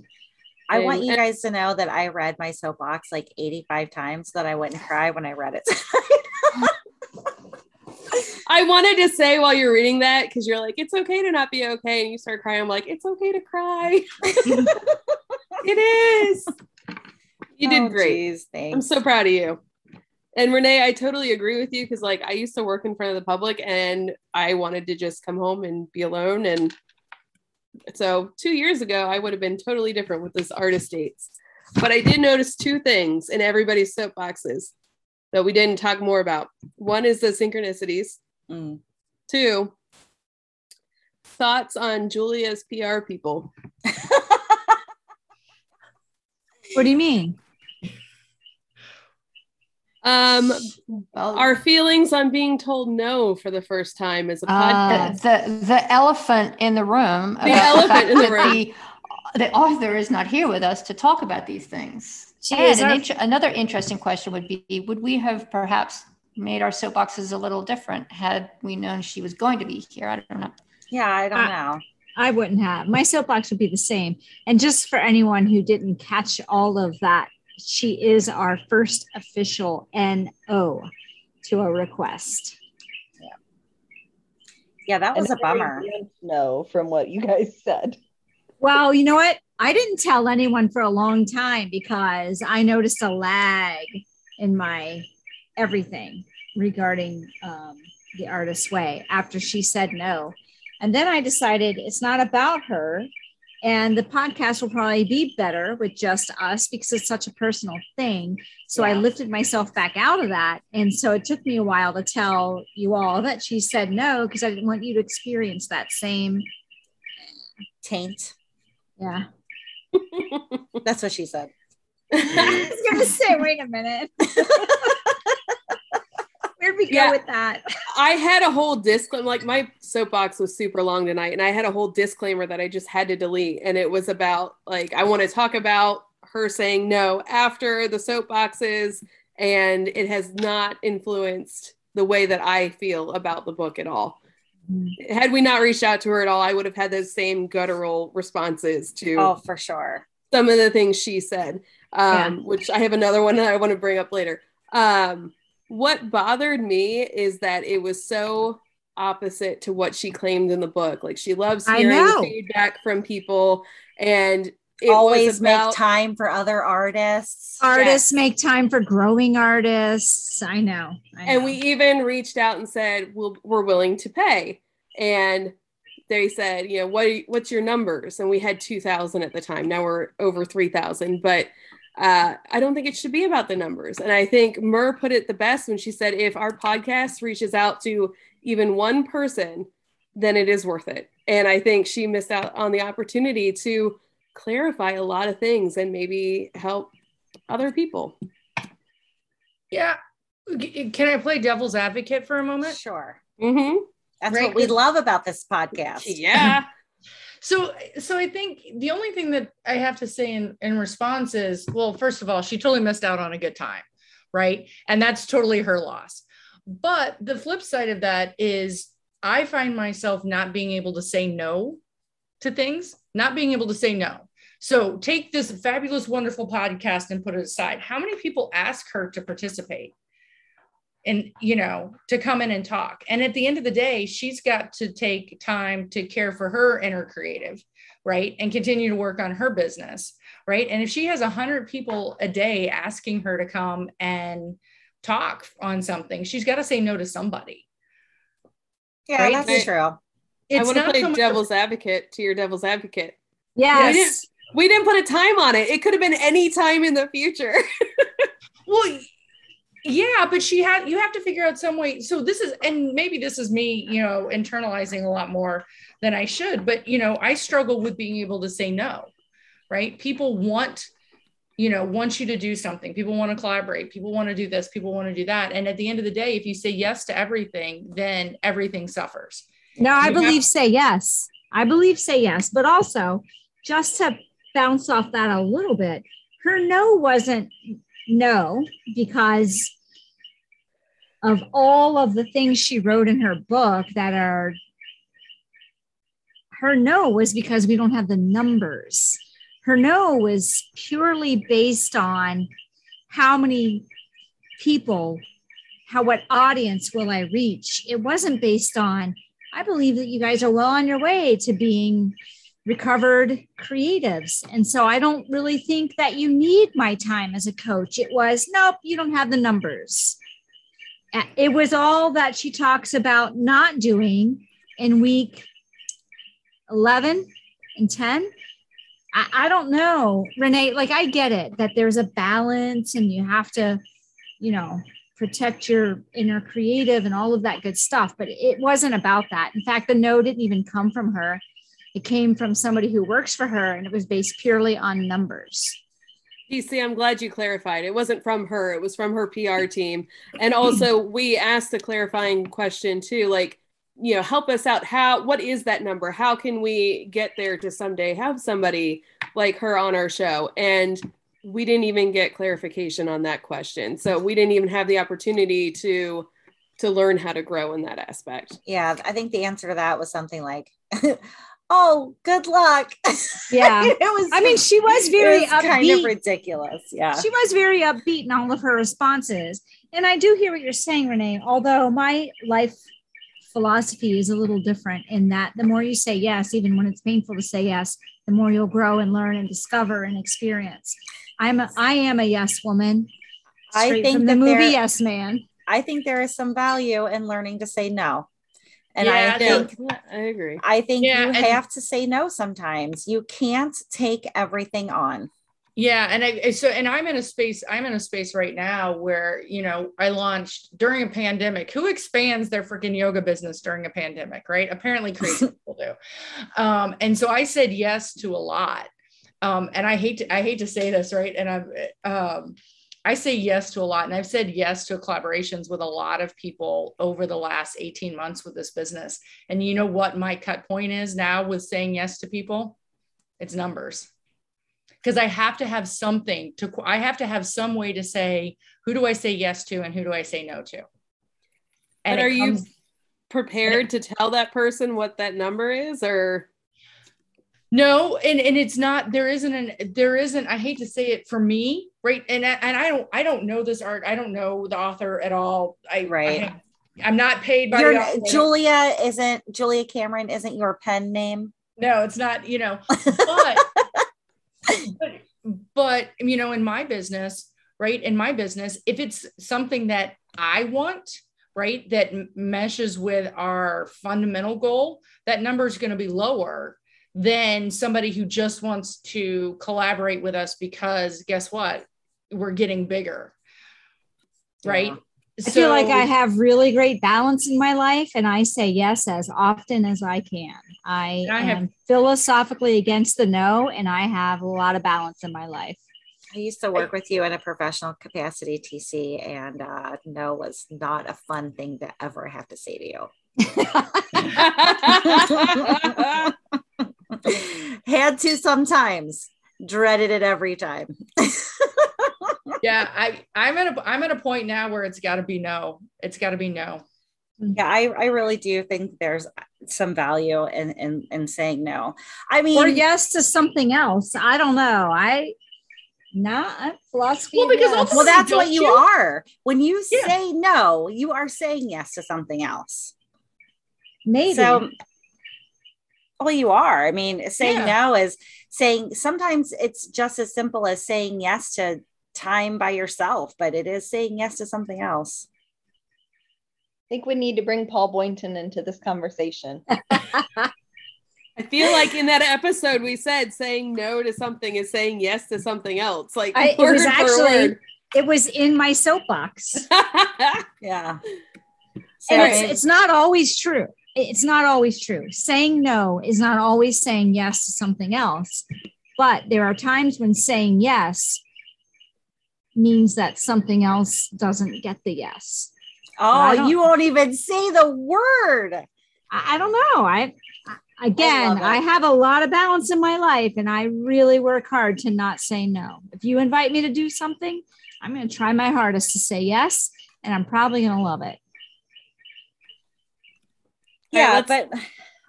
I Agreed. Want you guys to know that I read my soapbox like eighty-five times so that I wouldn't cry when I read it. I wanted to say while you're reading that, because you're like, it's okay to not be okay. And you start crying. I'm like, it's okay to cry. It is. You did oh, great. Geez, thanks. I'm so proud of you. And Renee, I totally agree with you, because like I used to work in front of the public and I wanted to just come home and be alone. And so two years ago, I would have been totally different with this artist dates. But I did notice two things in everybody's soapboxes that we didn't talk more about. One is the synchronicities. Mm. Two, thoughts on Julia's P R people. What do you mean? Um, well, our feelings on being told no for the first time as a podcast. Uh, the the elephant in the room. The elephant in the room. The, the author is not here with us to talk about these things. And an int- another interesting question would be: would we have perhaps made our soapboxes a little different had we known she was going to be here? I don't know. Yeah, I don't uh, know. I wouldn't have. My soapbox would be the same. And just for anyone who didn't catch all of that, she is our first official N O to a request. Yeah, yeah, that was and a bummer. No, from what you guys said. Well, you know what? I didn't tell anyone for a long time because I noticed a lag in my everything regarding um, The Artist's Way after she said no. And then I decided it's not about her. And the podcast will probably be better with just us because it's such a personal thing. So yeah. I lifted myself back out of that. And so it took me a while to tell you all that she said no, because I didn't want you to experience that same taint. Yeah. That's what she said. I was going to say, wait a minute. Where'd we yeah. go with that? I had a whole disclaimer, like my soapbox was super long tonight, and I had a whole disclaimer that I just had to delete. And it was about, like, I want to talk about her saying no after the soapboxes, and it has not influenced the way that I feel about the book at all. Mm-hmm. Had we not reached out to her at all, I would have had those same guttural responses to oh, for sure. some of the things she said, um, yeah. which I have another one that I want to bring up later. Um, What bothered me is that it was so opposite to what she claimed in the book. Like, she loves hearing feedback from people, and it always was about, make time for other artists. Artists yes. make time for growing artists. I know. I know. And we even reached out and said, we'll, we're willing to pay. And they said, you know, what? You, what's your numbers? And we had two thousand at the time. Now we're over three thousand, but Uh, I don't think it should be about the numbers. And I think Murr put it the best when she said, if our podcast reaches out to even one person, then it is worth it. And I think she missed out on the opportunity to clarify a lot of things and maybe help other people. Yeah. Can I play devil's advocate for a moment? Sure. Mm-hmm. That's right. What we love about this podcast. Yeah. So, so I think the only thing that I have to say in, in response is, well, first of all, she totally missed out on a good time, right? And that's totally her loss. But the flip side of that is I find myself not being able to say no to things, not being able to say no. So take this fabulous, wonderful podcast and put it aside. How many people ask her to participate and, you know, to come in and talk? And at the end of the day, she's got to take time to care for her inner creative, right? And continue to work on her business, right? And if she has a hundred people a day asking her to come and talk on something, she's got to say no to somebody. Yeah, right? That's but true. It's I want to play so devil's much- advocate to your devil's advocate. Yes. We didn't, we didn't put a time on it. It could have been any time in the future. Well, yeah, but she had, you have to figure out some way. So this is, and maybe this is me, you know, internalizing a lot more than I should, but, you know, I struggle with being able to say no, right? People want, you know, want you to do something. People want to collaborate. People want to do this. People want to do that. And at the end of the day, if you say yes to everything, then everything suffers. No, I you believe have- say yes. I believe say yes, but also just to bounce off that a little bit, her no wasn't no, because of all of the things she wrote in her book that are, her no was because we don't have the numbers. Her no was purely based on how many people, how, what audience will I reach? It wasn't based on, I believe that you guys are well on your way to being recovered creatives. And so I don't really think that you need my time as a coach. It was, nope, you don't have the numbers. It was all that she talks about not doing in week eleven and ten. I, I don't know, Renee, like I get it that there's a balance and you have to, you know, protect your inner creative and all of that good stuff, but it wasn't about that. In fact, the no didn't even come from her. It came from somebody who works for her, and it was based purely on numbers. D C, I'm glad you clarified. It wasn't from her. It was from her P R team. And also we asked the clarifying question too, like, you know, help us out. How, what is that number? How can we get there to someday have somebody like her on our show? And we didn't even get clarification on that question. So we didn't even have the opportunity to, to learn how to grow in that aspect. Yeah. I think the answer to that was something like, oh, good luck. Yeah. It was, I mean, she was very was upbeat. Kind of ridiculous. Yeah. She was very upbeat in all of her responses. And I do hear what you're saying, Renee, although my life philosophy is a little different in that the more you say yes, even when it's painful to say yes, the more you'll grow and learn and discover and experience. I'm a, I am a yes woman. I think from the movie there, Yes Man. I think there is some value in learning to say no. And yeah, I think no, I agree. I think yeah, you and, have to say no sometimes. You can't take everything on. Yeah, and I so and I'm in a space I'm in a space right now where, you know, I launched during a pandemic. Who expands their freaking yoga business during a pandemic, right? Apparently crazy people do. Um, and so I said yes to a lot. Um, and I hate to I hate to say this, right? And I'm um I say yes to a lot, and I've said yes to collaborations with a lot of people over the last eighteen months with this business. And you know what my cut point is now with saying yes to people? It's numbers. Because I have to have something to, I have to have some way to say, who do I say yes to and who do I say no to? And but are comes, you prepared it, to tell that person what that number is, or? No. And, and it's not, there isn't an, there isn't, I hate to say it, for me. Right. And, and I don't, I don't know this art. I don't know the author at all. I, right. I, I'm not paid by your, the author. Julia isn't, Julia Cameron isn't your pen name. No, it's not, you know, but, but, but, you know, in my business, right. In my business, if it's something that I want, right, that meshes with our fundamental goal, that number is going to be lower than somebody who just wants to collaborate with us because guess what? We're getting bigger, right? Yeah. So, I feel like I have really great balance in my life, and I say yes as often as I can. I, I am have, philosophically against the no, and I have a lot of balance in my life. I used to work with you in a professional capacity, T C, and uh, no was not a fun thing to ever have to say to you. Had to sometimes, dreaded it every time. Yeah, I, I'm at a I'm at a point now where it's got to be no. It's got to be no. Yeah, I, I really do think there's some value in, in in saying no. I mean, or yes to something else. I don't know. I not philosophy. Well, because yes. Well, that's what you, you are when you yeah. say no. You are saying yes to something else. Maybe so. Well, you are. I mean, saying yeah. no is saying sometimes it's just as simple as saying yes to time by yourself, but it is saying yes to something else. I think we need to bring Paul Boynton into this conversation. I feel like in that episode we said saying no to something is saying yes to something else. Like I, it was actually word. It was in my soapbox. Yeah, so, and it's, it's not always true. It's not always true. Saying no is not always saying yes to something else, but there are times when saying yes means that something else doesn't get the yes. Oh, you won't even say the word. I, I don't know. I, I again, I, I have a lot of balance in my life, and I really work hard to not say no. If you invite me to do something, I'm going to try my hardest to say yes, and I'm probably going to love it. Yeah, but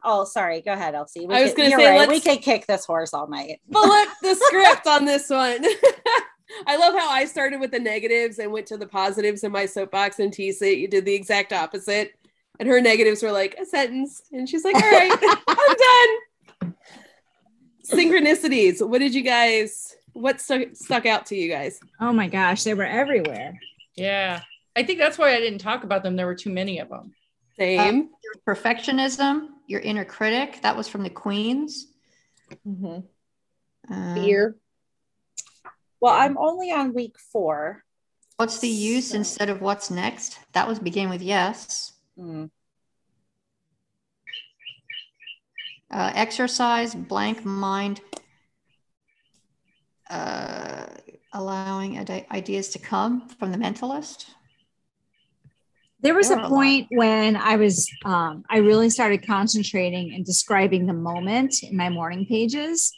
oh, sorry. Go ahead, Elsie. We I was going to say right. we could kick this horse all night. Flip the script on this one. I love how I started with the negatives and went to the positives in my soapbox, and T C, you did the exact opposite. And her negatives were like a sentence, and she's like, "All right, I'm done." Synchronicities. What did you guys? What st- stuck out to you guys? Oh my gosh, they were everywhere. Yeah, I think that's why I didn't talk about them. There were too many of them. Same. Uh, perfectionism, your inner critic. That was from the Queens. Mm-hmm. Um, Fear. Well, I'm only on week four. What's the use so. instead of what's next? That was begin with yes. Mm. Uh, exercise, blank mind. Uh, allowing ad- ideas to come from the mentalist. There was a point when I was, um, I really started concentrating and describing the moment in my morning pages.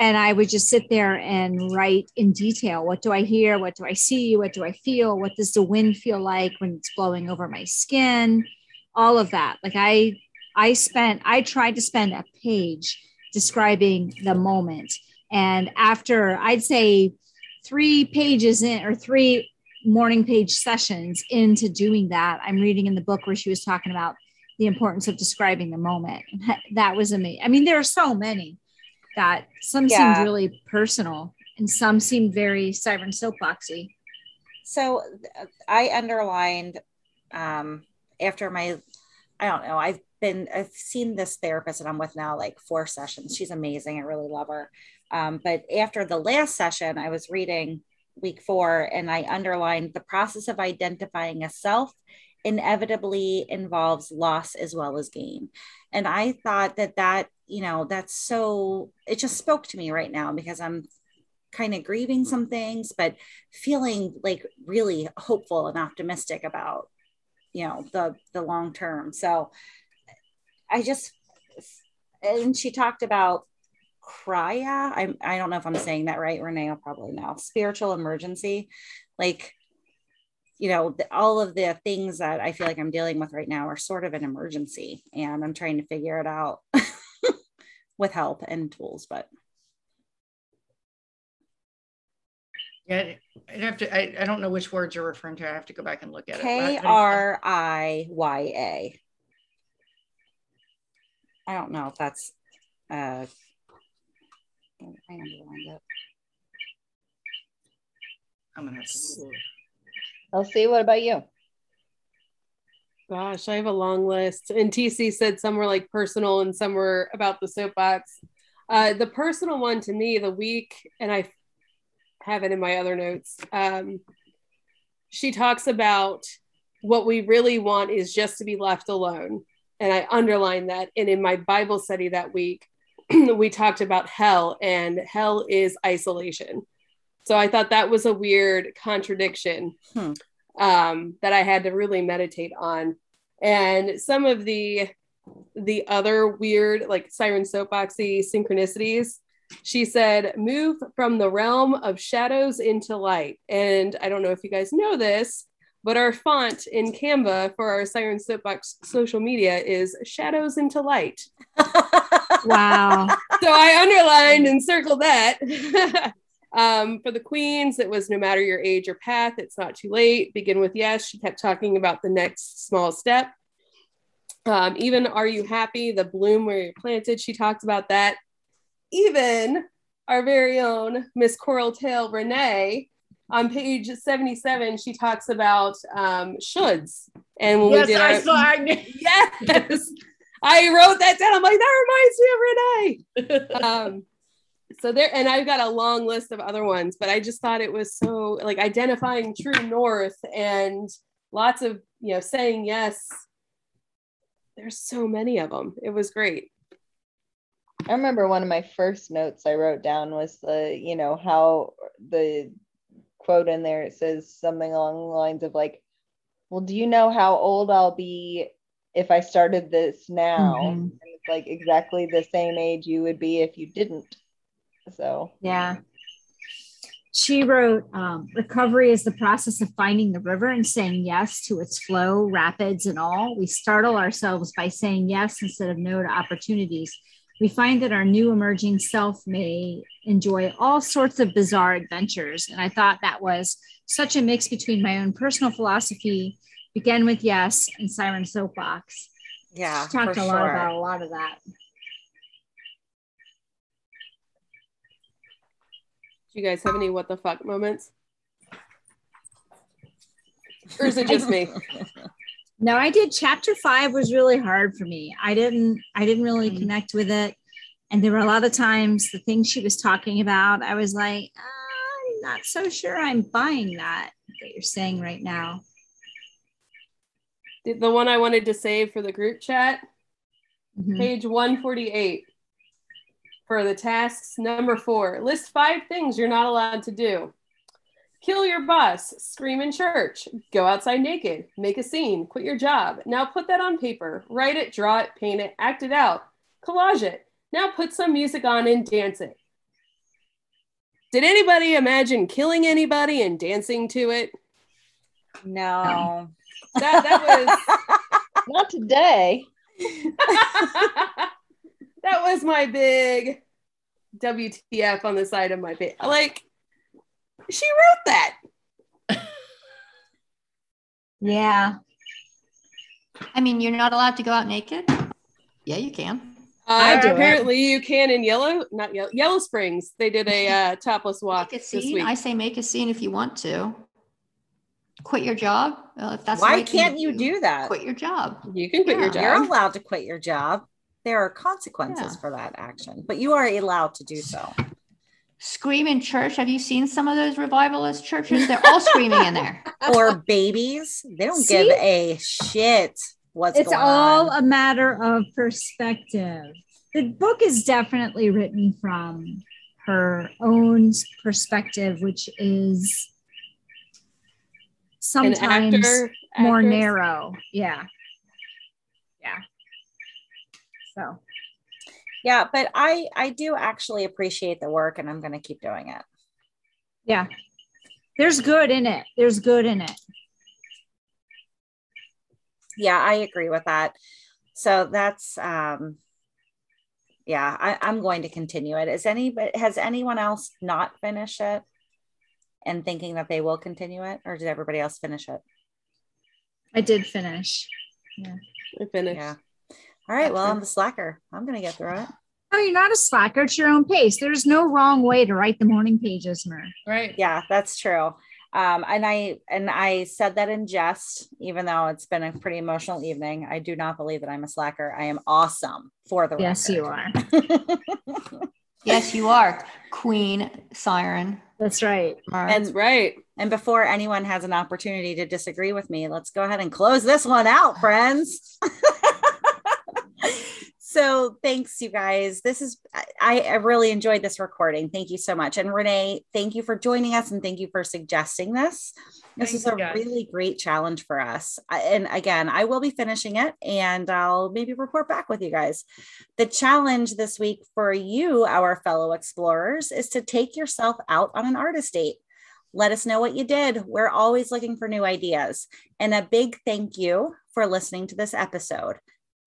And I would just sit there and write in detail. What do I hear? What do I see? What do I feel? What does the wind feel like when it's blowing over my skin? All of that. Like I, I spent, I tried to spend a page describing the moment. And after I'd say three pages in or three morning page sessions into doing that, I'm reading in the book where she was talking about the importance of describing the moment. That was amazing. I mean, there are so many that some yeah. seemed really personal and some seemed very Siren Soapboxy. So I underlined um, after my, I don't know, I've been, I've seen this therapist that I'm with now, like four sessions. She's amazing. I really love her. Um, but after the last session, I was reading week four and I underlined the process of identifying a self inevitably involves loss as well as gain. And I thought that that, you know, that's so, it just spoke to me right now because I'm kind of grieving some things, but feeling like really hopeful and optimistic about, you know, the, the long term. So I just, and she talked about crya. I, I don't know if I'm saying that right. Renee will probably know. Spiritual emergency. Like, you know, the, all of the things that I feel like I'm dealing with right now are sort of an emergency and I'm trying to figure it out with help and tools, but. Yeah, I'd have to, I, I don't know which words you're referring to. I have to go back and look at it. K R I Y A. I don't know if that's, uh, I underlined it. I'm going to have to Google it. L C, what about you? Gosh, I have a long list. And T C said some were like personal and some were about the soapbox. Uh, the personal one to me, the week, and I have it in my other notes. Um, she talks about what we really want is just to be left alone. And I underlined that. And in my Bible study that week, we talked about hell, and hell is isolation. So I thought that was a weird contradiction hmm. um, that I had to really meditate on. And some of the the other weird, like Siren Soapboxy synchronicities, she said, move from the realm of shadows into light. And I don't know if you guys know this, but our font in Canva for our Siren Soapbox social media is shadows into light. Wow. So I underlined and circled that. Um, for the queens, it was no matter your age or path, it's not too late. Begin with yes. She kept talking about the next small step. Um, even are you happy? The bloom where you're planted. She talked about that. Even our very own Miss Coral Tail Renee on page seventy-seven, she talks about um, shoulds. And when yes, we did I our- saw. I- yes, I wrote that down. I'm like, that reminds me of Renee. Um, So there, and I've got a long list of other ones, but I just thought it was so like identifying true north and lots of, you know, saying yes. There's so many of them. It was great. I remember one of my first notes I wrote down was the, you know, how the quote in there, it says something along the lines of like, well, do you know how old I'll be if I started this now? Mm-hmm. And it's like exactly the same age you would be if you didn't. So yeah, she wrote um, recovery is the process of finding the river and saying yes to its flow, rapids and all. We startle ourselves by saying yes instead of no to opportunities. We find that our new emerging self may enjoy all sorts of bizarre adventures. And I thought that was such a mix between my own personal philosophy, begin with yes, and Siren Soapbox. Yeah, she talked a lot sure. about a lot of that. You guys have any what the fuck moments? Or is it just me? No, I did. Chapter five was really hard for me. I didn't, I didn't really mm-hmm. connect with it. And there were a lot of times the things she was talking about, I was like, I'm not so sure I'm buying that, that you're saying right now. The one I wanted to save for the group chat, mm-hmm. page one forty-eight. For the tasks, number four, list five things you're not allowed to do. Kill your boss, scream in church, go outside naked, make a scene, quit your job. Now put that on paper, write it, draw it, paint it, act it out, collage it. Now put some music on and dance it. Did anybody imagine killing anybody and dancing to it? No. That, that was... Not today. That was my big W T F on the side of my page. Like, she wrote that. Yeah. I mean, you're not allowed to go out naked. Yeah, you can. Uh, I do apparently it. You can in Yellow, not Yellow, Yellow Springs. They did a uh, topless walk make a scene. This week. I say make a scene if you want to. Quit your job. Well, if that's why can't you do, do that? Quit your job. You can quit yeah. your job. You're allowed to quit your job. There are consequences yeah. for that action, but you are allowed to do so. Scream in church. Have you seen some of those revivalist churches? They're all screaming in there. Or babies. They don't See? give a shit. What's it's going all on. A matter of perspective. The book is definitely written from her own perspective, which is sometimes An actor, more actors. narrow. Yeah. Yeah. So, yeah, but I, I do actually appreciate the work, and I'm going to keep doing it. Yeah. There's good in it. There's good in it. Yeah, I agree with that. So that's, um, yeah, I, I'm going to continue it. Is any, has anyone else not finished it and thinking that they will continue it, or did everybody else finish it? I did finish. Yeah, I finished. Yeah. All right. Well, I'm the slacker. I'm going to get through it. No, you're not a slacker. It's your own pace. There's no wrong way to write the morning pages, Mer. Right. Yeah, that's true. Um, and I and I said that in jest, even though it's been a pretty emotional evening. I do not believe that I'm a slacker. I am awesome for the Yes, record. You are. Yes, you are. Queen Siren. That's right. Mer. That's right. And before anyone has an opportunity to disagree with me, let's go ahead and close this one out, friends. So thanks, you guys. This is, I, I really enjoyed this recording. Thank you so much. And Renee, thank you for joining us, and thank you for suggesting this. This is a really great challenge for us. And again, I will be finishing it, and I'll maybe report back with you guys. The challenge this week for you, our fellow explorers, is to take yourself out on an artist date. Let us know what you did. We're always looking for new ideas. And a big thank you for listening to this episode.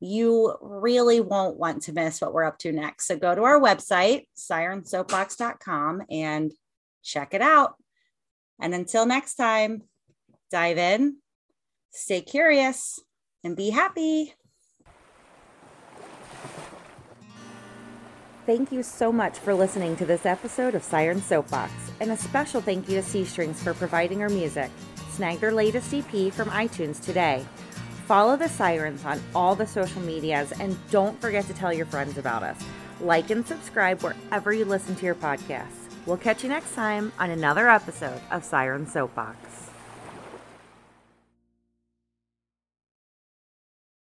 You really won't want to miss what we're up to next. So go to our website, siren soapbox dot com, and check it out. And until next time, dive in, stay curious, and be happy. Thank you so much for listening to this episode of Siren Soapbox. And a special thank you to C-Strings for providing our music. Snag their latest E P from iTunes today. Follow the Sirens on all the social medias, and don't forget to tell your friends about us. Like and subscribe wherever you listen to your podcasts. We'll catch you next time on another episode of Siren Soapbox.